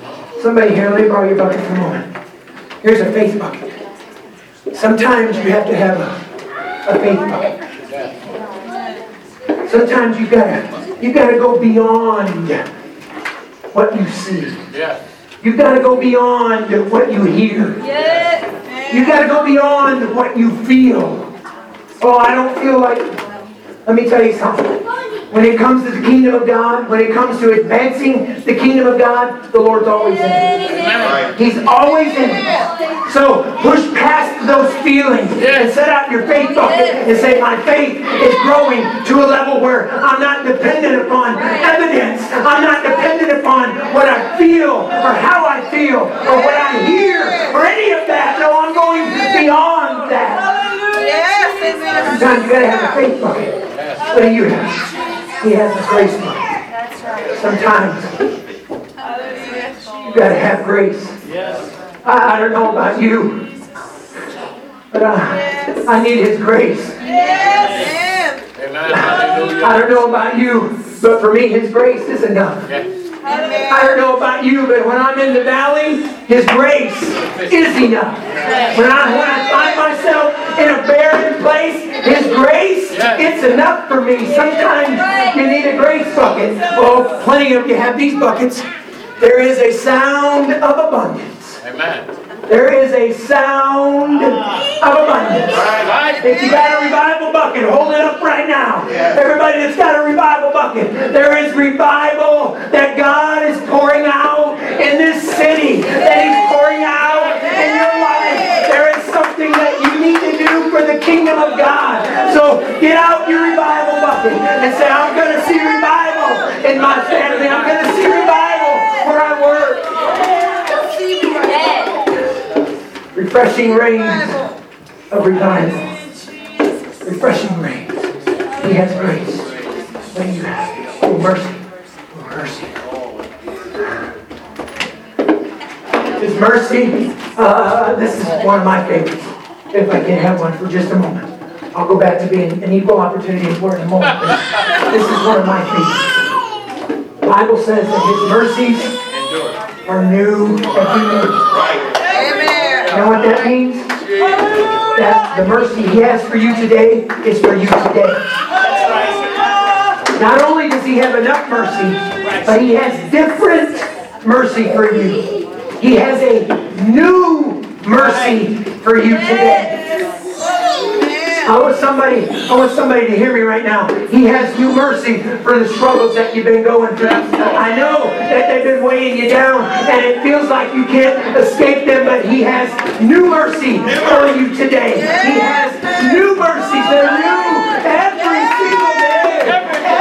Somebody here, let me borrow your bucket for a moment. Here's a faith bucket. Sometimes you have to have a, a faith bucket. Sometimes you've got to you've got to go beyond what you see. Yeah. You've got to go beyond what you hear. Yeah. You've got to go beyond what you feel. Oh, I don't feel like... Let me tell you something. When it comes to the kingdom of God, when it comes to advancing the kingdom of God, the Lord's always in it. He's always in it. So push past those feelings and set out your faith bucket and say, my faith is growing to a level where I'm not dependent upon evidence. I'm not dependent upon what I feel or how I feel or what I hear or any of that. No, I'm going beyond that. Sometimes you've got to have a faith bucket. What do you have? He has a grace bucket. Sometimes you've got to have grace. I, I don't know about you, but I, I need His grace. I don't know about you, but for me, His grace is enough. I don't know about you, but when I'm in the valley, His grace is enough. When I, when I find myself in a barren place, His grace, it's enough for me. Sometimes you need a grace bucket. Oh, plenty of you have these buckets. There is a sound of abundance. Amen. There is a sound of abundance. If you got a revival bucket, hold it up right now. Everybody that's got a revival bucket, there is revival that God is pouring out in this city, that He's pouring out in your life. There is something that you need to do for the kingdom of God. So get out refreshing rains of revival. Refreshing rains. He has grace. Thank you. Oh, mercy. Oh, mercy. His mercy. Uh, this is one of my favorites. If I can have one for just a moment. I'll go back to being an equal opportunity employer in a moment. This is one of my favorites. The Bible says that His mercies are new every morning. You know what that means? That the mercy He has for you today is for you today. Not only does He have enough mercy, but He has different mercy for you. He has a new mercy for you today. I want somebody, I want somebody to hear me right now. He has new mercy for the struggles that you've been going through. I know that they've been weighing you down and it feels like you can't escape them, but He has new mercy for you today. He has new mercies that are new every single day.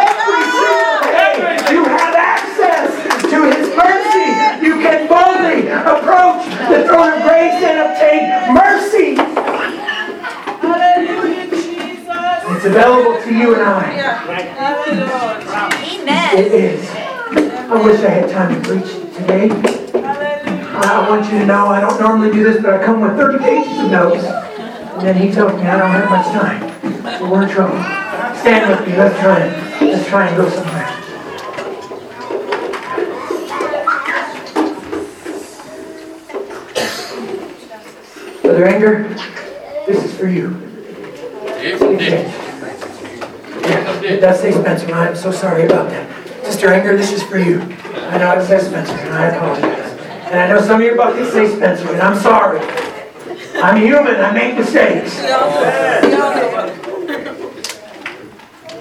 Every single day. You have access to His mercy. You can boldly approach the throne of grace and obtain mercy. It's available to you and I. Amen. It is. I wish I had time to preach today. I want you to know I don't normally do this, but I come with thirty pages of notes. And then he tells me I don't have much time. But we're in trouble. Stand with me. Let's try it. Let's try and go somewhere. Brother Anger, this is for you. Yes. Did I say Spencer? I'm so sorry about that. Sister Anger, this is for you. I know I said Spencer, and I apologize. And I know some of your buckets say Spencer, and I'm sorry. I'm human. I make mistakes.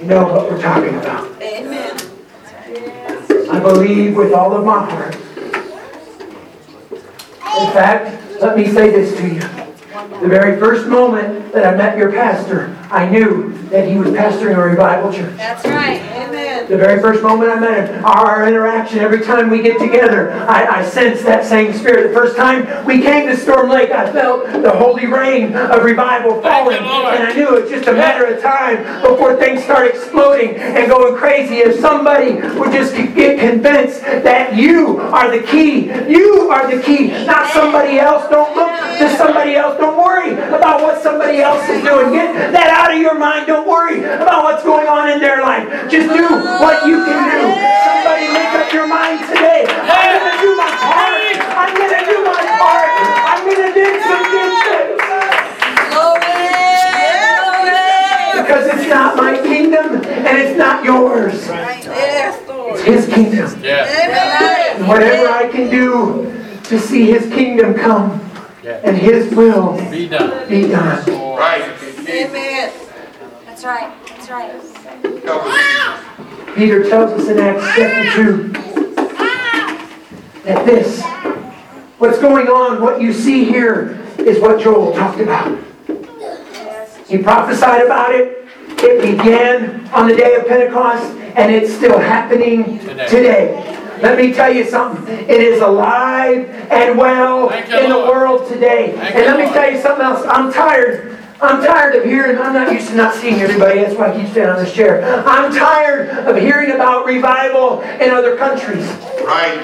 You know what we're talking about. Amen. I believe with all of my heart. In fact, let me say this to you. The very first moment that I met your pastor, I knew that he was pastoring a revival church. That's right. Amen. The very first moment I met him, our interaction, every time we get together, I, I sense that same spirit. The first time we came to Storm Lake, I felt the holy rain of revival falling. And I knew it was just a matter of time before things started exploding and going crazy. If somebody would just get convinced that you are the key. You are the key. Not somebody else. Don't look to somebody else. Don't worry about what somebody else is doing. Get that out of your mind. Don't worry about what's going on in their life. Just do what you can do. Somebody make up your mind today. I'm going to do my part. I'm going to do my part. I'm going to do some good things. Because it's not my kingdom and it's not yours. It's His kingdom. And whatever I can do to see His kingdom come, and His will be done. Be done. Right. Amen. That's right. That's right. Peter tells us in Acts chapter two that this, what's going on, what you see here, is what Joel talked about. He prophesied about it. It began on the day of Pentecost, and it's still happening today. Let me tell you something. It is alive and well in the world today. And let me tell you something else. I'm tired. I'm tired of hearing. I'm not used to not seeing everybody. That's why I keep standing on this chair. I'm tired of hearing about revival in other countries. Right.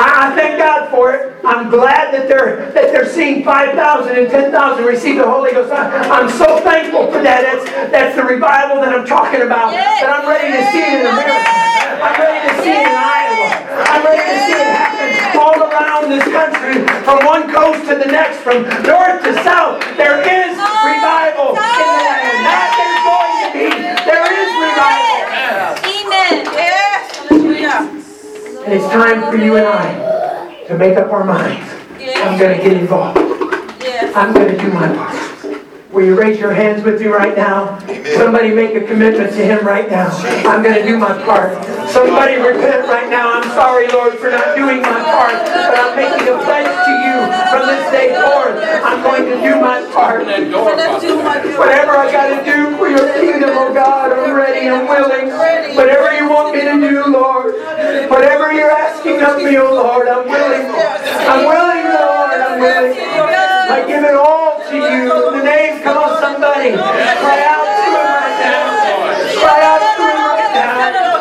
I thank God for it. I'm glad that they're that they're seeing five thousand and ten thousand receive the Holy Ghost. I'm so thankful for that. That's, that's the revival that I'm talking about. That I'm ready to see in America. I'm ready to see it in Iowa. I'm ready to see it happen all around this country, from one coast to the next, from north to south. There is revival in the land. Not there's going to be. There is revival. Amen. And it's time for you and I to make up our minds. I'm going to get involved. I'm going to do my part. Will you raise your hands with me right now? Somebody make a commitment to Him right now. I'm going to do my part. Somebody repent right now. I'm sorry, Lord, for not doing my part, but I'm making a pledge to You from this day forward. I'm going to do my part. Whatever I got to do for Your kingdom, oh God, I'm ready, I'm willing. Whatever You want me to do, Lord, whatever You're asking of me, oh Lord, I'm willing. I'm willing, Lord, I'm willing. I Him it all to you in the name. Come on, somebody. Cry out to Him right now. Cry out to Him right now.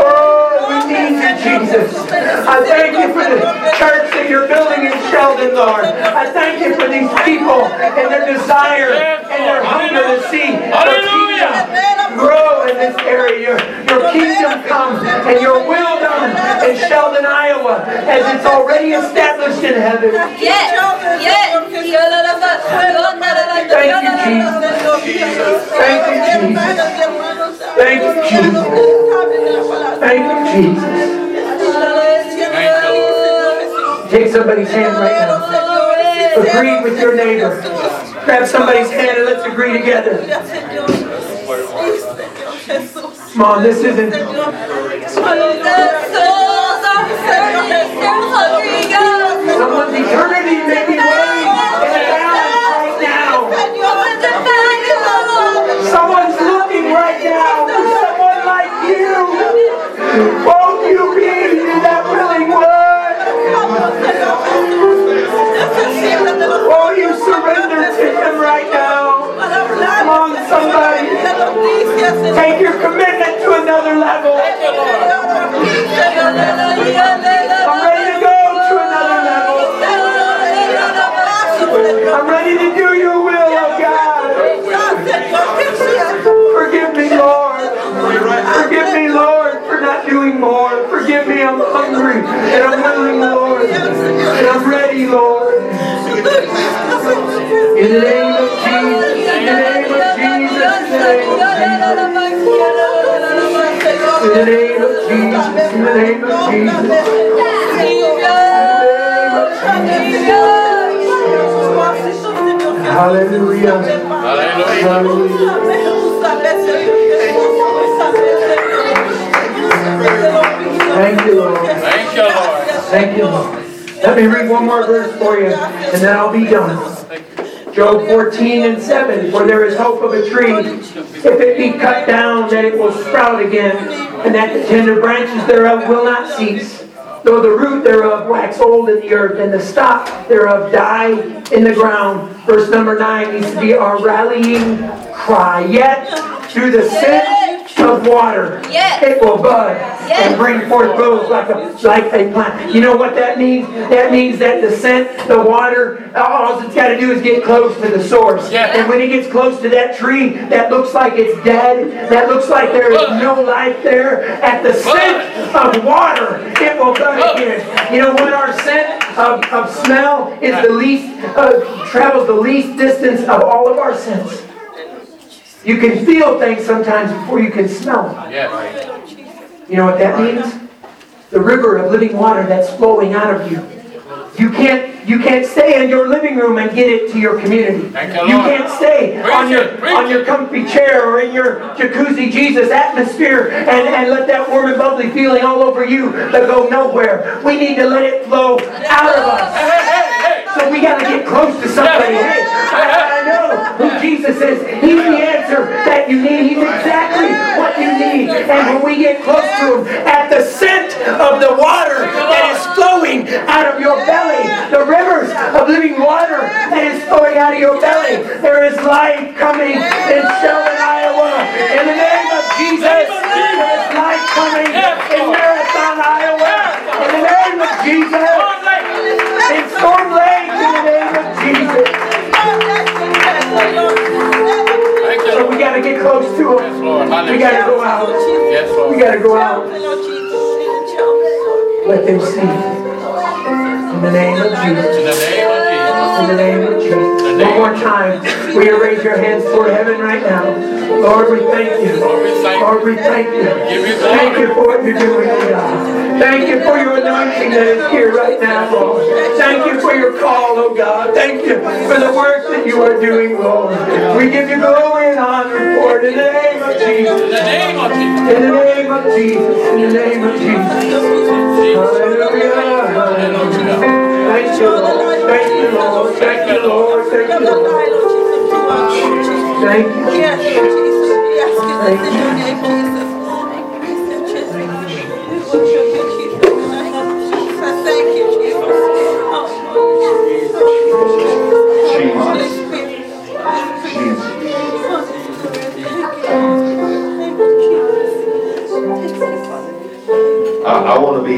Oh, we need you, Jesus. I thank you for the church that you're building in Sheldon, Lord. I thank you for these people and their desire and their hunger to see your kingdom grow in this area. Your, your kingdom come and your will done in Sheldon, Iowa, as it's already established in heaven. Yes, yes. Thank you, Jesus. Thank you, Jesus. Thank you, Jesus. Thank you, Jesus. Take somebody's hand right now. Agree with your neighbor. Grab somebody's hand and let's agree together. Mom, this isn't... Someone's eternity may be waiting in the balance right now. Someone's looking right now for someone like you. Won't you be that willing one? Won't you surrender to Him right now? Come on, somebody. Take your commitment to another level. I'm ready to go. I'm ready to do your will, oh God. Forgive me, Lord. Forgive me, Lord, for not doing more. Forgive me, I'm hungry and I'm willing, Lord. And I'm ready, Lord. In the name of Jesus, in the name of Jesus, in the name of Jesus. In the name of Jesus, in the name of Jesus. In the name of Jesus. Hallelujah. Hallelujah. Hallelujah. Thank you, Lord. Thank you, Lord. Thank you, Lord. Let me read one more verse for you, and then I'll be done. Job fourteen and seven, for there is hope of a tree, if it be cut down, that it will sprout again, and that the tender branches thereof will not cease. Though the root thereof wax old in the earth, and the stock thereof die in the ground. Verse number nine needs to be our rallying cry. Yet, through the scent of water, it will bud and bring forth boughs like a, like a plant. You know what that means? That means that the scent, the water, all it's got to do is get close to the source. And when it gets close to that tree that looks like it's dead, that looks like there is no life there, at the scent of water, it will bud again. You know what our scent of, of smell is the least, uh, travels the least distance of all of our scents. You can feel things sometimes before you can smell them. You know what that means? The river of living water that's flowing out of you. You can't, you can't stay in your living room and get it to your community. You can't stay on your on your comfy chair or in your jacuzzi Jesus atmosphere and, and let that warm and bubbly feeling all over you that go nowhere. We need to let it flow out of us. So we got to get close to somebody. Hey, I, I know who Jesus is. He's the answer that you need. He's exactly what you need. And when we get close to Him, at the scent of the water that is flowing out of your belly, the rivers of living water that is flowing out of your belly, there is life coming in Sheldon, Iowa. In the name of Jesus, there is life coming in Marathon, Iowa. In the name of Jesus, in Storm Lake, in the name of Jesus. So we got to get close to Him. We got to go out. We got to go out. Let them see. In the name of Jesus. In the name of Jesus. In the name of Jesus. One more time. Will you raise your hands toward heaven right now? Lord, we thank you. Lord, we thank you. Thank you for what you're doing, God. Thank you for your anointing that is here right now, Lord. Thank you for your call, oh God. Thank you for the work that you are doing, Lord. We give you glory and honor for it in the name of Jesus. In the name of Jesus. In the name of Jesus. In the name of Jesus. Hallelujah. Hallelujah. Thank you, Lord. Thank you, Lord. Thank you, Lord. Thank you, Lord. Thank you. Thank you. Thank you.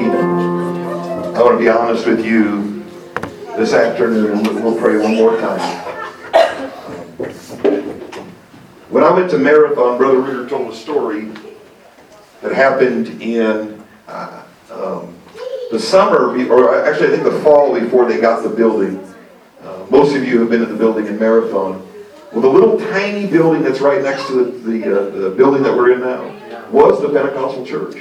need. I want to be honest with you this afternoon. We'll pray one more time. When I went to Marathon, Brother Reeder told a story that happened in uh, um, the summer, or actually I think the fall before they got the building. Uh, most of you have been in the building in Marathon. Well, the little tiny building that's right next to the, the, uh, the building that we're in now was the Pentecostal church.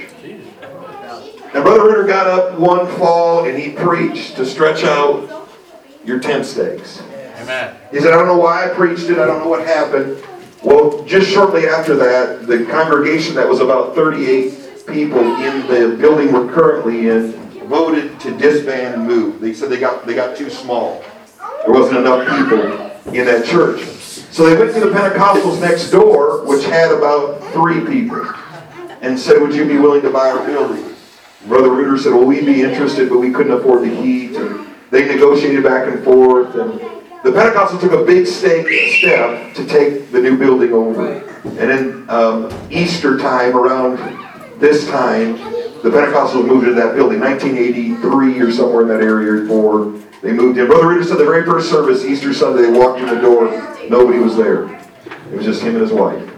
And Brother Ritter got up one fall and he preached to stretch out your tent stakes. Amen. He said, I don't know why I preached it. I don't know what happened. Well, just shortly after that, the congregation that was about thirty-eight people in the building we're currently in voted to disband and move. They said they got they got too small. There wasn't enough people in that church. So they went to the Pentecostals next door, which had about three people, and said, would you be willing to buy our building? Brother Reuter said, well, we'd be interested, but we couldn't afford the heat. And they negotiated back and forth. And the Pentecostals took a big step to take the new building over. And then um, Easter time, around this time, the Pentecostals moved into that building, nineteen eighty-three or somewhere in that area, or four. They moved in. Brother Reuter said the very first service, Easter Sunday, they walked in the door. Nobody was there. It was just him and his wife. And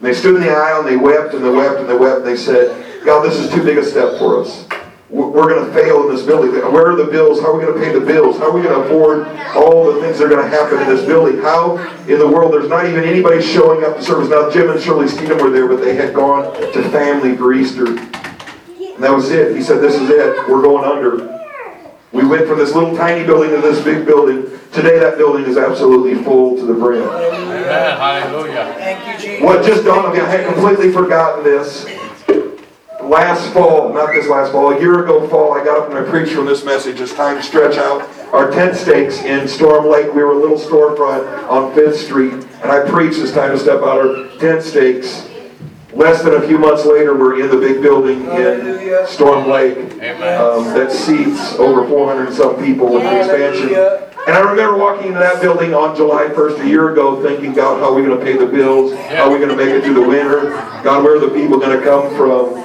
they stood in the aisle and they wept and they wept and they wept. And they said, God, this is too big a step for us. We're going to fail in this building. Where are the bills? How are we going to pay the bills? How are we going to afford all the things that are going to happen in this building? How in the world? There's not even anybody showing up to service. Now, Jim and Shirley Steedham were there, but they had gone to family for Easter. And that was it. He said, this is it. We're going under. We went from this little tiny building to this big building. Today that building is absolutely full to the brim. Amen. Hallelujah. Thank you, Jesus. What just dawned on me, I had completely forgotten this. Last fall, not this last fall, a year ago fall, I got up and I preached from this message as time stretched out our tent stakes in Storm Lake. We were a little storefront on fifth street, and I preached this time to step out our tent stakes. Less than a few months later, we're in the big building in Storm Lake um, that seats over four hundred and some people with the expansion. And I remember walking into that building on July first a year ago thinking, God, how are we going to pay the bills? How are we going to make it through the winter? God, where are the people going to come from?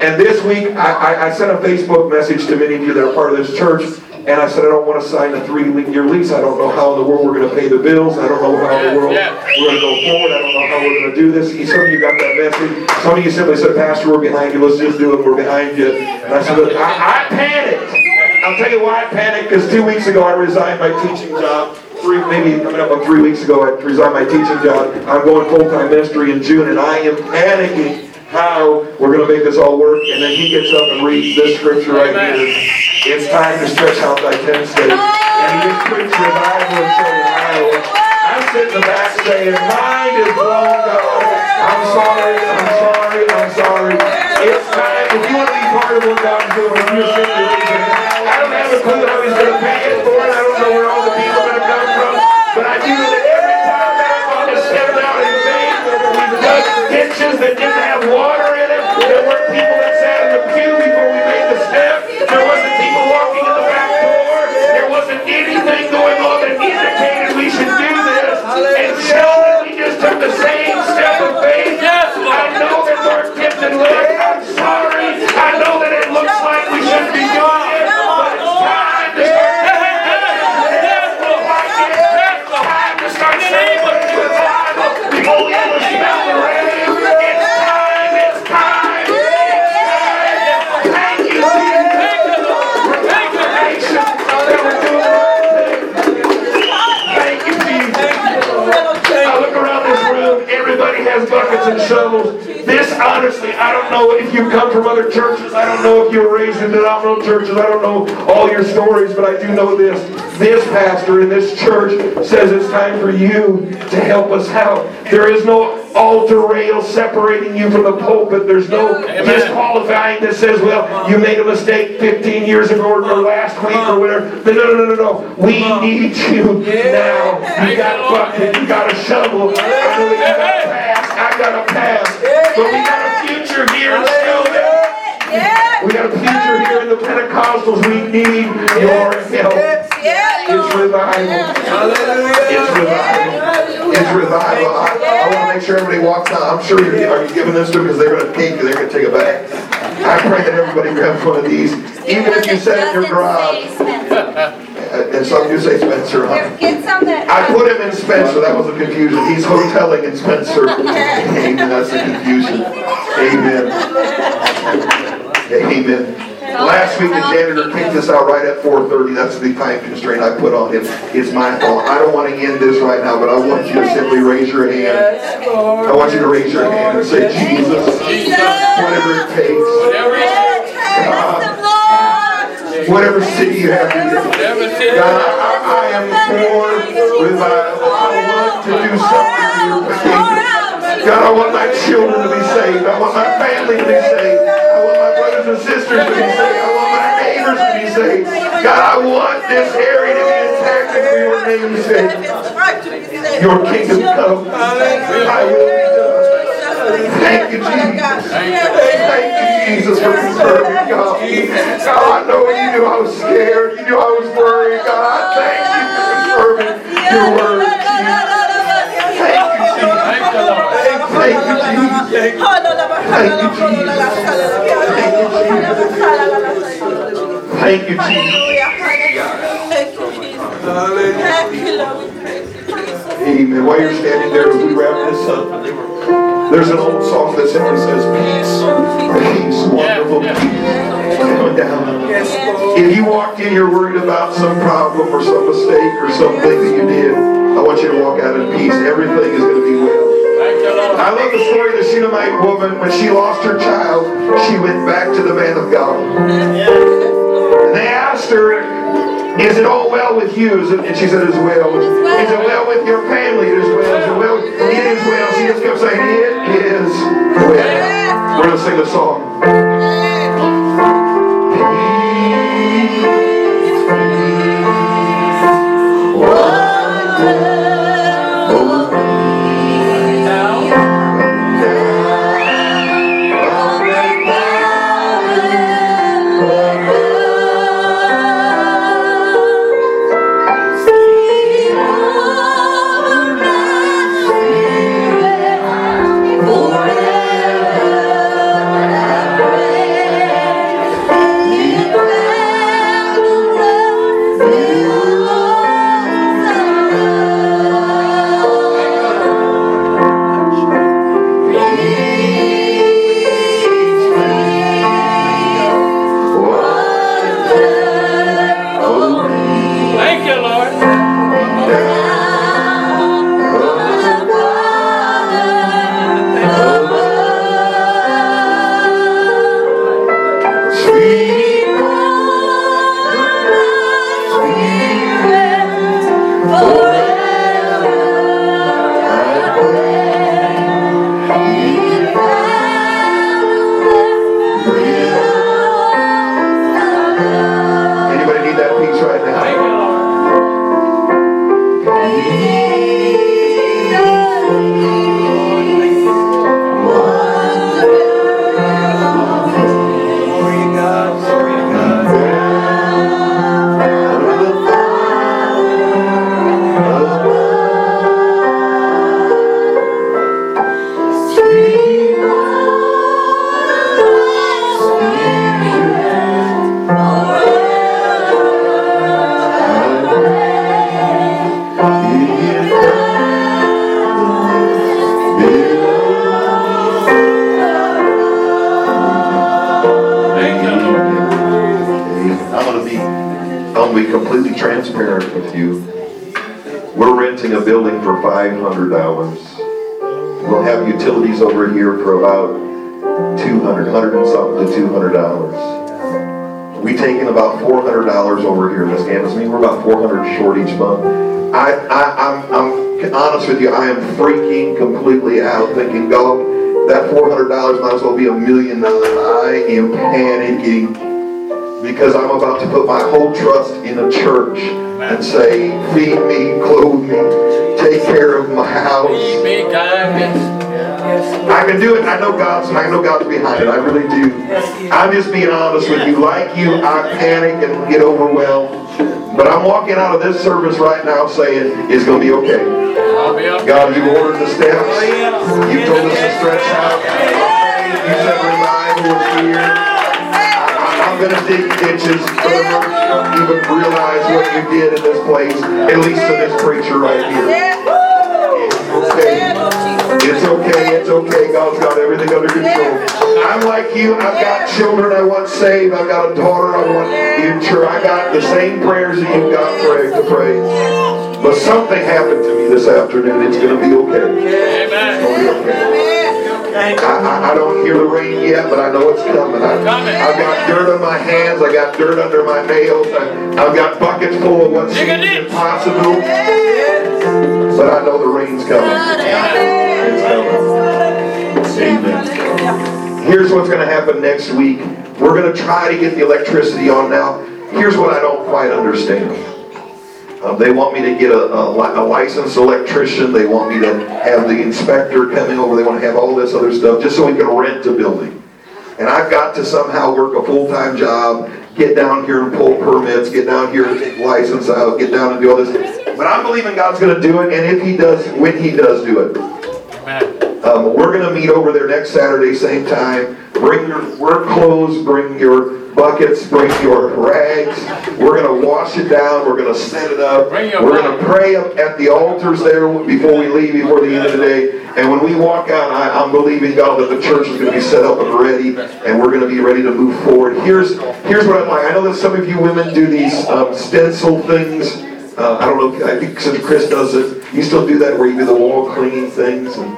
And this week, I, I, I sent a Facebook message to many of you that are part of this church. And I said, I don't want to sign a three-year lease. I don't know how in the world we're going to pay the bills. I don't know how in the world we're going to go forward. I don't know how we're going to do this. Some of you got that message. Some of you simply said, Pastor, we're behind you. Let's just do it. We're behind you. And I said, look, I, I panicked. I'll tell you why I panicked, because two weeks ago I resigned my teaching job. Three, maybe coming up on three weeks ago I resigned my teaching job. I'm going full-time ministry in June, and I am panicking how we're going to make this all work. And then he gets up and reads this scripture right here. It's time to stretch out thy tent stakes. And he just preached revival in Southern Iowa. I sit in the back saying, mind is blown, God. I'm sorry, I'm sorry, I'm sorry. It's time. If you want to be part of what God's doing, if you're sitting there, I don't have a clue how he's going to pay it for it. I don't know where all the people are going to come from. But I do know that every time that I'm on to step out in faith, we've dug ditches that didn't have water in it. There weren't people that sat in the pew before we made the step. There wasn't anything going on that indicated we should do this. And Sheldon, we just took the same step of faith. I know that we're tipped and licked. I'm sorry. I know that it looks like we shouldn't be doing it, but it's time to start doing it. It's time to start saying what the Bible, the old English smell the rain. It's time, it's time, it's time. Thank you, Jesus, for the nation that we're doing. Everybody has buckets and shovels. This, honestly, I don't know if you come from other churches. I don't know if you were raised in denominational churches. I don't know all your stories, but I do know this. This pastor in this church says it's time for you to help us out. There is no altar rail separating you from the pulpit. There's no disqualifying that says, well, you made a mistake fifteen years ago or last week or whatever. No, no, no, no, no. We need you now. You got a bucket. You got a shovel. I know you got a pass. I got a pass. But we got a future here in Stillman. We got a future here in the Pentecostals. We need your help. It's revival. It's revival. is revival. I, I want to make sure everybody walks out. I'm sure you're are you giving this to them because they're going to take, they're going to take it back. I pray that everybody grabs one of these, even if you sat in your garage. And some of you say Spencer. Huh? I put him in Spencer. That was a confusion. He's hoteling in Spencer. Amen. That's a confusion. Amen. Amen. Last week the janitor picked us out right at four thirty. That's the time constraint I put on him. It's my fault. I don't want to end this right now, but I want you to simply raise your hand. I want you to raise your hand and say, Jesus, whatever it takes. God, whatever city you have to do. God, I, I am for revival. I want to do something to your kingdom. God, I want my children to be saved. I want my family to be saved. I want my brothers and sisters to be saved. I want my neighbors to be saved. God, I want this area to be intact for your name's sake. Your kingdom come. I will be done. Thank you, Jesus. Thank you, Jesus, for preserving God. God, I know you knew I was scared. You knew I was worried. God, I thank you for preserving your word. Thank you, Jesus. Thank you, Jesus. Thank you, Jesus. Amen. While you're standing there, as we wrap this up, there's an old song that simply says, peace, peace, wonderful peace. Come down. If you walked in, you're worried about some problem or some mistake or something that you did, I want you to walk out in peace. Everything is going to be well. I love the story of the Shunammite woman. When she lost her child, she went back to the man of God. And they asked her, is it all well with you? And she said, it's well. Is it well with your family? It is well. Is it well? It is well. She just kept saying, it is well. We're going to sing the song. Thinking, God, that four hundred dollars might as well be a million dollars. I am panicking because I'm about to put my whole trust in a church and say, feed me, clothe me, take care of my house. I can do it. I know God's. I know God's behind it. I really do. I'm just being honest with you. Like you, I panic and get overwhelmed. But I'm walking out of this service right now saying it's going to be okay. God, you ordered the steps. You told us to stretch out. You said revival was here. I'm going to dig ditches so the folks don't even realize what you did in this place, at least to this preacher right here. Okay. It's okay. It's okay. God's got everything under control. I'm like you. I've got children I want saved. I've got a daughter I want in church. I got the same prayers that you've got to pray. But something happened to me this afternoon. It's going to be okay. It's going to be okay. I, I, I don't hear the rain yet, but I know it's coming. I, I've got dirt on my hands. I got dirt under my nails. I, I've got buckets full of what seems impossible. But I know the rain's coming. It's coming. Amen. Here's what's going to happen next week. We're going to try to get the electricity on now. Here's what I don't quite understand. Um, they want me to get a, a, a licensed electrician. They want me to have the inspector coming over. They want to have all this other stuff just so we can rent a building. And I've got to somehow work a full-time job, get down here and pull permits, get down here and take license out, get down and do all this. But I'm believing God's going to do it, and if He does, when He does do it. Um, we're going to meet over there next Saturday, same time. Bring your work clothes, bring your buckets, bring your rags. We're going to wash it down. We're going to set it up. We're going to pray up at the altars there before we leave, before the end of the day. And when we walk out, I, I'm believing, God, that the church is going to be set up and ready, and we're going to be ready to move forward. Here's here's what I'm like. I know that some of you women do these um, stencil things. Uh, I don't know. I think since Chris does it, you still do that where you do the wall clinging things and,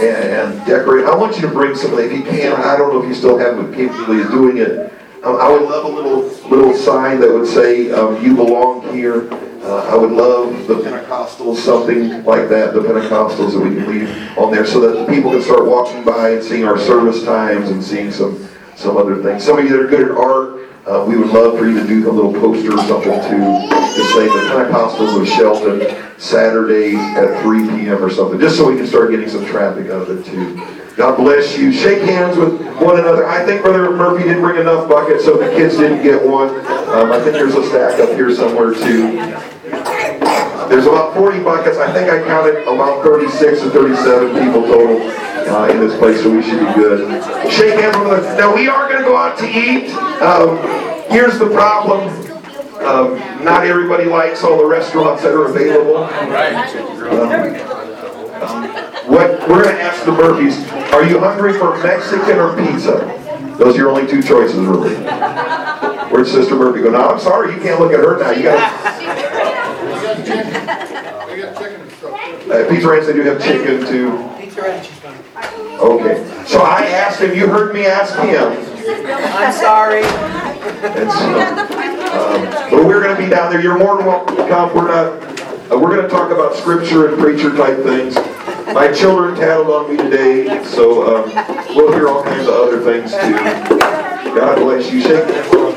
and, and decorate. I want you to bring something if you can. I don't know if you still have people doing it. Um, I would love a little little sign that would say, um, you belong here. Uh, I would love the Pentecostals, something like that, the Pentecostals that we can leave on there so that the people can start walking by and seeing our service times and seeing some, some other things. Some of you that are good at art, uh, we would love for you to do a little poster or something to, to say the Pentecostals of Sheldon Saturdays at three p.m. or something, just so we can start getting some traffic out of it too. God bless you. Shake hands with one another. I think Brother Murphy didn't bring enough buckets, so the kids didn't get one. Um, I think there's a stack up here somewhere, too. There's about forty buckets. I think I counted about thirty-six or thirty-seven people total uh, in this place, so we should be good. Shake hands with one another. Now, we are going to go out to eat. Um, here's the problem. Um, not everybody likes all the restaurants that are available. Um, um, What, we're going to ask the Murphys, are you hungry for Mexican or pizza? Those are your only two choices, really. Where's Sister Murphy go? No, I'm sorry, you can't look at her now. You got. We got chicken stuff. At Pizza Ranch, they do have chicken too. Pizza Ranch is funny. Okay, so I asked him. You heard me ask him. I'm sorry. And so, um, but we're going to be down there. You're more than welcome to come. We're not. Uh, we're going to talk about scripture and preacher type things. My children tattled on me today, so um, we'll hear all kinds of other things too. God bless you. Shake that for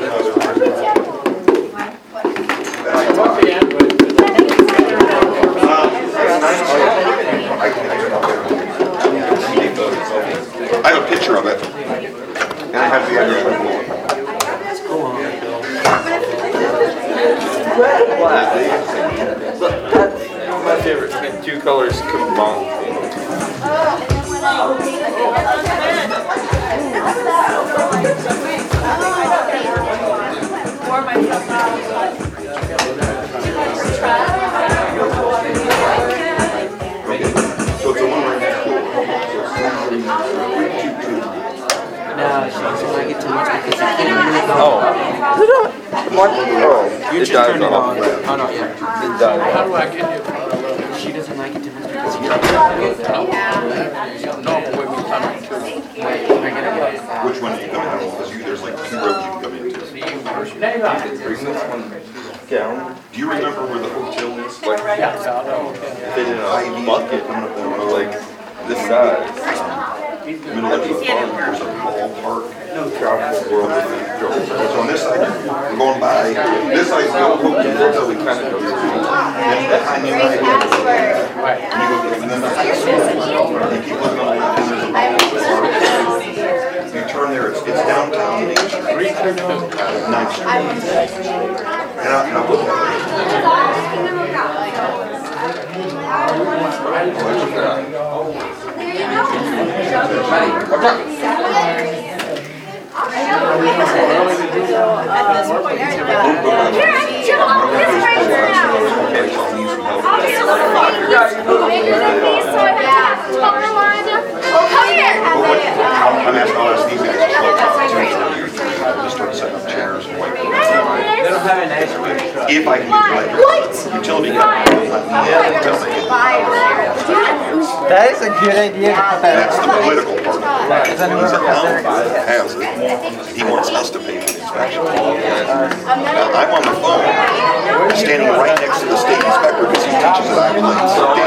I have a picture of it. And I have the other. My favorite two colors combined. Oh, you just turned it on. Oh no, yeah. How do I get you? She doesn't like it too much because you don't like it. Which one do you come in? Because you, there's like two roads you can come into. Do you remember where the hotel is? Like, they did a bucket and like this size. Middle of the farm, there's a ball park. No travel world. So on this side, we're going by. This side is no hotel until we kind of go. And you keep looking on the left, and there's a ball park. You turn there, it's, it's downtown. ninth Street. If I can do what? Utility company. That is a good idea. That's the political part. He's a has it. He wants us to pay for the inspection. Now, I'm on the phone, standing right next to the state inspector because he teaches at Iowa City.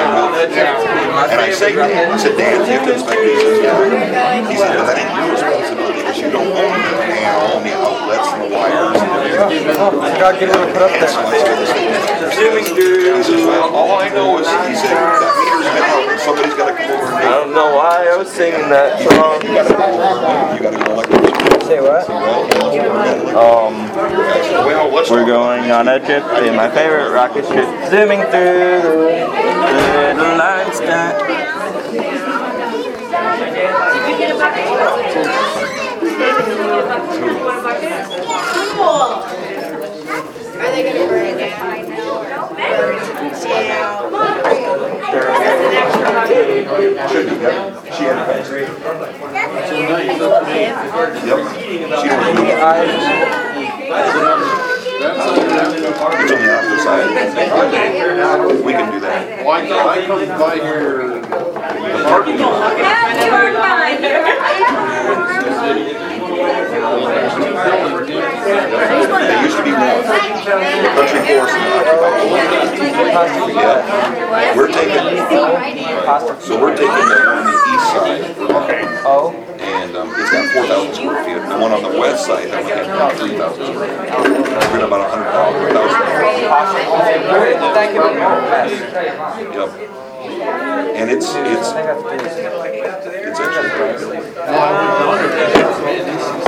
And I say to him, I said, Dan, do you have to inspect these? He said, well, that ain't your responsibility because you don't own the panel and the outlets and the wires and everything. I got to get him to put up that. All I know is he said, that meter's been out and somebody's got to come over and do it. I don't know why I was singing that song. You got to go electric. Say what? Um, we're going on a trip in my favorite rocket ship. Zooming through the little light sky. Are they going to bring it? We can do that. Why not buy your parking lot? There used to be more country forces. Yeah, we're taking. So we're taking it on the east side. Okay. Oh. And um, it's got four thousand square feet. The one on the west side that would have three thousand square feet. We're at about a hundred thousand. Yep. And it's it's it's actually. Uh,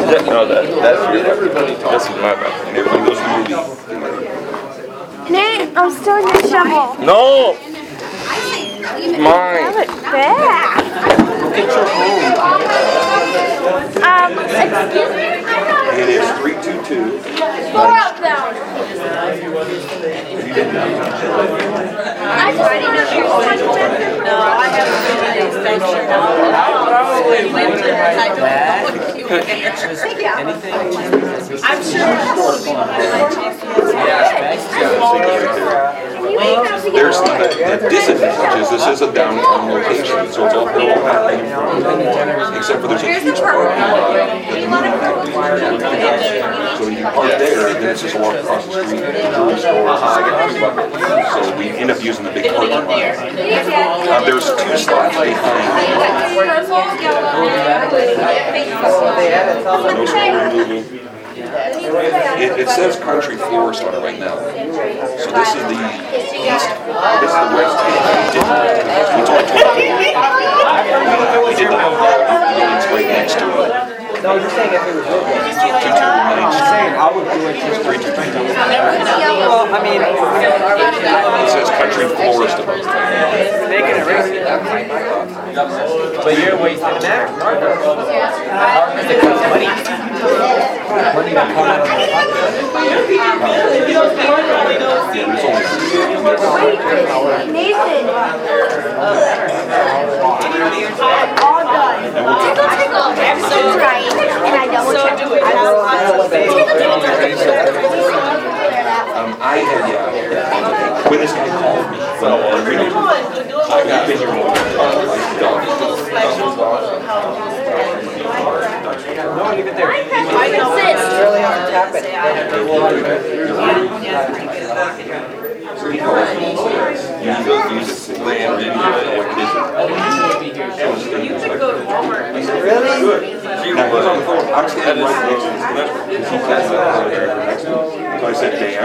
Yeah, no, that, that's your everybody. This is my bathroom. Everybody goes to the movie. Nate, I'm still in your shovel. No! It's mine. Grab it back. Get your phone. Um, excuse me? It is three two two. Four up down. I just already know you're going. No, I haven't been in an extension. I probably went to the I'm sure there's the, the disadvantage is this is a downtown location, so it's all parallel, except for there's a huge parking lot. So you park there, and then it's just a walk across the street to the store. So we end up using the big parking lot. Uh, there's two slots behind. It, it says country floor starter right now. So this is the east. This is the west. It's on twenty. It's right next to it. No, you're saying if it was open. I'm saying I would do it just three two two. Well, I mean, it says country florist. Making it risky. But you're wasting that. It costs money. Money to come out of the pocket. Nathan. Tickle, tickle. And I double checked. So do it. I don't want to Um, I had, yeah. When this guy called me, well, I got bigger one. No, you get there. I insist. Early on, tap it. You land in. Really? I'm standing right next to this guy. So I said, Dan,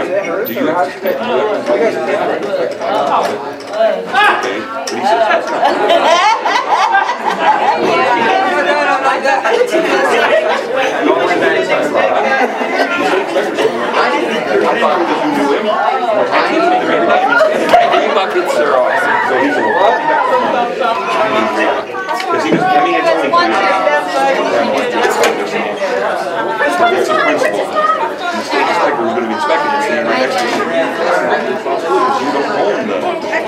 do you have to pay? Okay. But he says, that's not good. No, Tiny buckets are awesome. So he's a lot. Because he was giving his only that's the principle. Mistake is like we're going to be expected to stand right next to you. You don't own the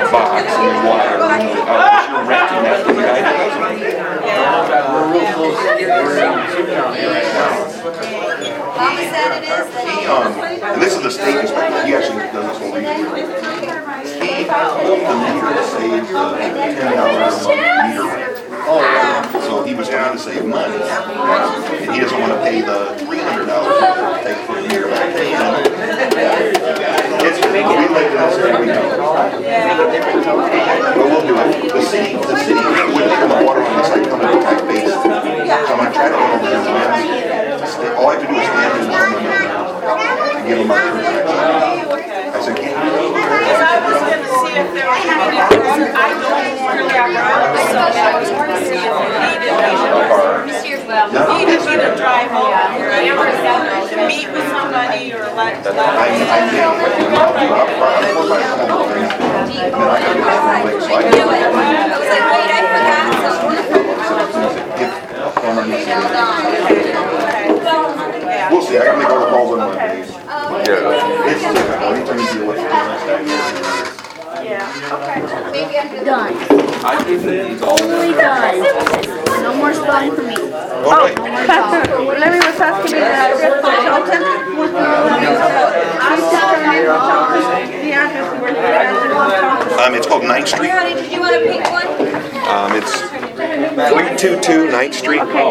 box and the wire and the outlets. You're renting that from the guy that doesn't own it. We're real close. We're in right now. Um, and this is the state perspective. He actually does this over here. He owned the meter to save the ten dollars a meter rent. Oh, yeah. So he was trying to save money, and he doesn't want to pay the three hundred dollars to take for a year back. It's we live in this every day, but we'll do it. The city, the city wouldn't come the water unless I come to attack base. So I'm gonna try to hold them as men. All I have to do is stand in front of them and give them my transaction. I said, can't you do it? If there were any reason, I don't really have rounds, so I was going to see if we needed them. Even if you don't drive over here, I never meet with somebody or let them. I did, but you know, I'm not going to do it. I got to I was like, wait, I forgot something. We'll see, I got to make all the calls on my page. Yeah. It's different. Anytime you deal with it, yeah. Okay. Maybe I'm done. I think it's totally done. No more spotting for me. Oh, Pastor Larry was asking me that address for Shelton. I'm telling you, the address we were there. Um, it's called ninth Street. Did you want to pick one? Um, it's three twenty-two ninth Street. Okay.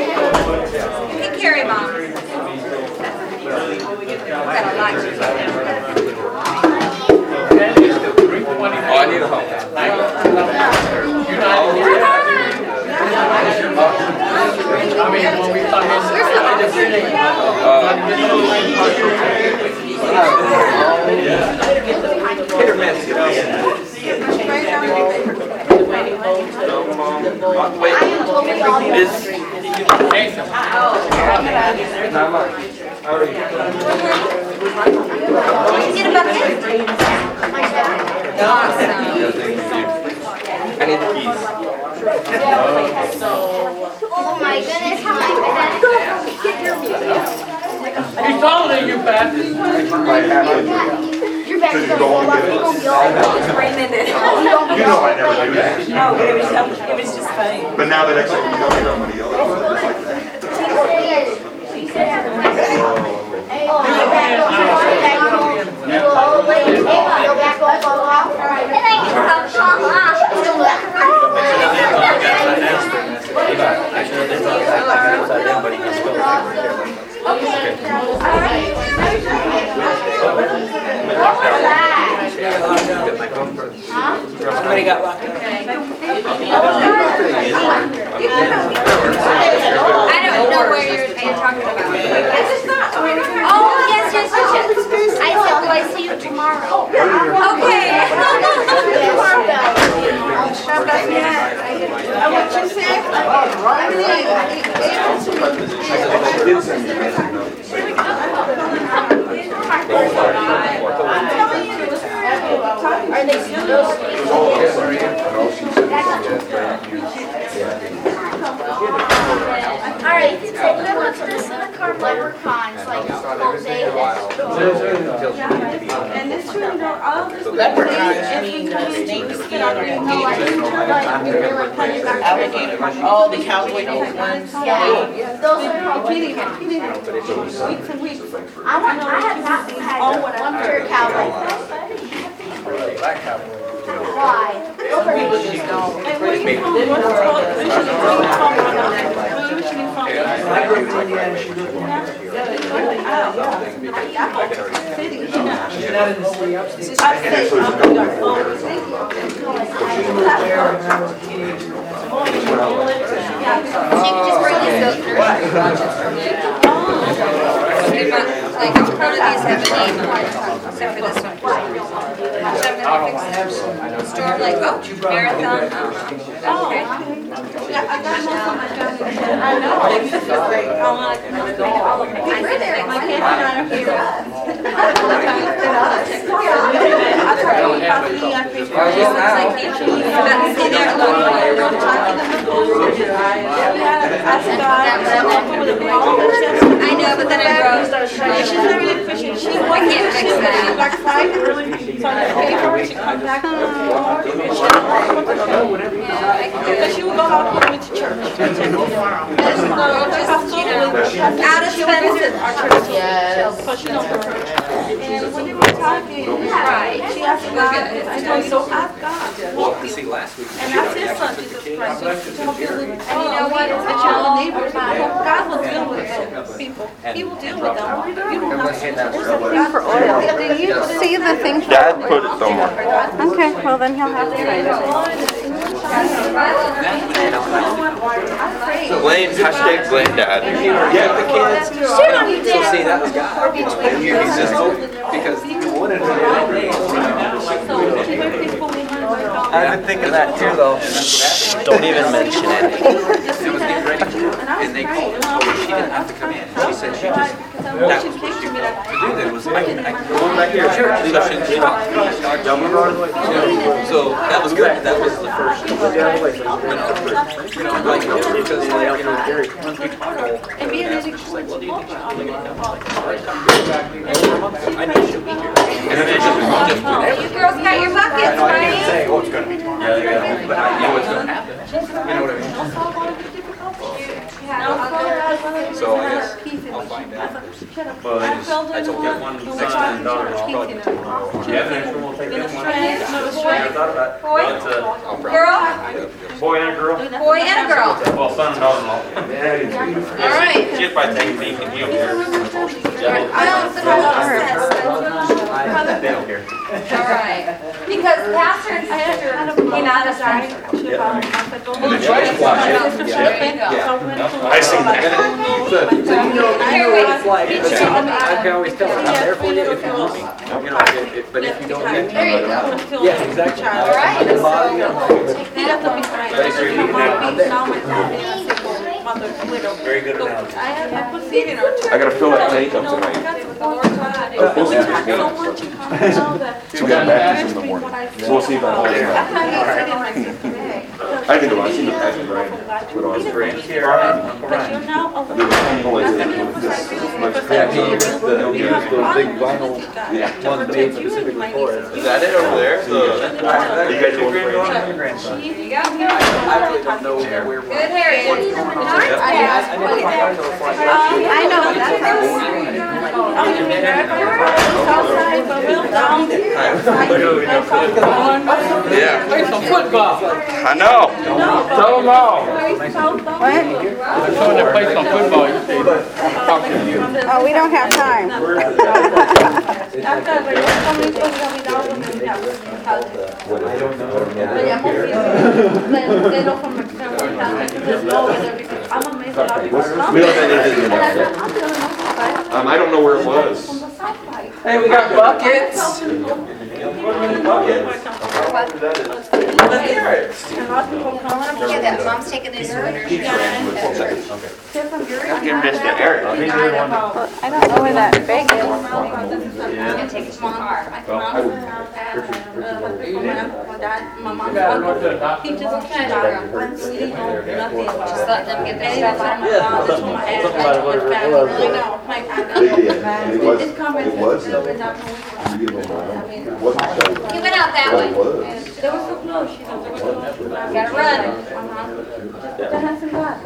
Take care, Mom. Oh, I need a hug. I mean, when we talk I need the keys. Oh my goodness, how am I following you, Pat? Because you go on and get it. You know I never do that. No, but it was, it was just funny. But now that actually you don't get on with the other one. Somebody got locked up. I don't know where you're, you're talking about. I just thought. Oh, yes, yes, yes. I said, well, I see you tomorrow. Okay. Are they still alright, so what's this in the car? Leprechauns, like all day. And this room, all this leprechauns, all the cowboy ones. Yeah, those are repeating weeks and weeks. I have not had one pure cowboy. Why? She could just bring this up. like, which part of these have a name, except for this one. So I'm going to fix it. Storm Lake. Oh, Marathon. Oh, okay. Yeah, I got most of my job. I know. I'm just like, I want to make it all okay. We're there. My kids are not okay with us. I'm talking about me on Facebook. I can't see that alone. I'm talking about me. I know, but then I grow. She's not really fishing. She can't fix that. Like really she's on her paper, she comes back on the floor, she but she will go all the way to church. Out of Spencer. Yes. But she knows her church. And when we were talking, right, she asked God, so I've got walking. And I said something to Jesus Christ. And you know what? It's that your neighbors, God will deal with people. He will deal with them. You don't have to. See the thing. Dad put it somewhere. Okay, well then he'll have to write it. Blame, hashtag blame Dad. Yeah, the kids. So see, that was God. And you exist because you wanted to. I've been thinking that too, though. Don't even mention it. It was getting ready, and they called her. She didn't have to come in. She said she just. That was what she wanted to do there was I can go back here. So that was good. That was the first. You know, like because like you know, once we talked, and being an education, like, well, do you think she's going to come? I know she'll be here. And then it's just you girls got your buckets, right? I can't say, oh, it's going to be tomorrow. Yeah, but I know it's going to happen. You know what I mean? So I guess I'll find out. But I told you one next time. Yeah, the next one will take that one. I thought about it. Boy, girl, boy and a girl, boy and a girl. Well, son and daughter-in-law. All right. Just by taking me and you here. They don't care. All right. Because pastor and sister in Adam's. I see that. I can always tell them, I'm there for you if you want me. You know, but if you don't need me, there you go. Yes, exactly. All right. Very good analogy. I got to fill that tank up tonight. Of course, you got matches in the morning. So we'll see if I hold it. I think I've seen the passion, right? But I was great here. But you know, a little big vinyl one made for the Pacific Forest. Is that it over there? You guys are great. I really don't know where we're going. Good hair. I know that's yeah. Football. I know. No, tell them all. What? Someone that plays some football, you say, talk to you. Oh, we don't have time. I don't know. We don't have anything in there. Um, I don't know where it was. Hey, we got buckets. Buckets. Let's hear it. Get that. Mom's taking these orders. Give this to Eric. I don't know where that bag is. I'm going to take it to my car. I can my mom. He just can't. Just let them get their stuff out of my I don't know. It was. He went out that way. There was so close. She thought there was so close. Gotta run. Uh-huh. That hasn't got.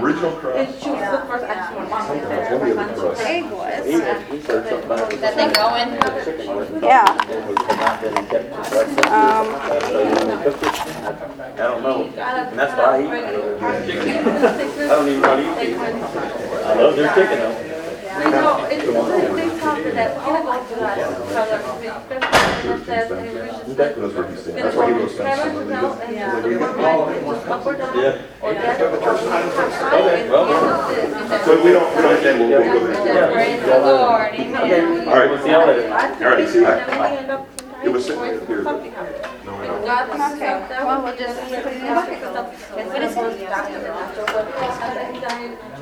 Original crust. She was the first. I just want mom to say was. Is that thing going? Yeah. Um. I don't know. And that's why I eat chicken. I don't even know how to eat chicken. I love their chicken though. after that Pentecost was that was what he said. That's why he was saying. Yeah. So we don't understand what we're doing. Yeah. All right. All right. See that. It was sitting here.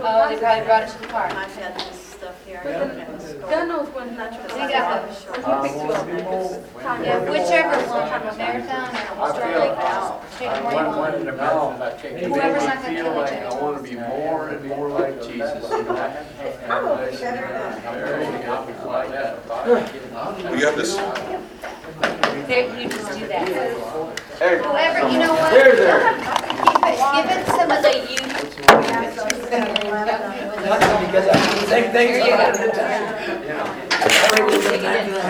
Oh, they probably brought it to the park. I've had this stuff here. God knows when natural. We got the whichever one, Marathon or Storm Lake. Whoever's not going to kill each other. I want to be more and more like Jesus. We got this. There, you just do that. Whoever, you know what? There, there. Give it some of the youth. Yeah. Because I think things are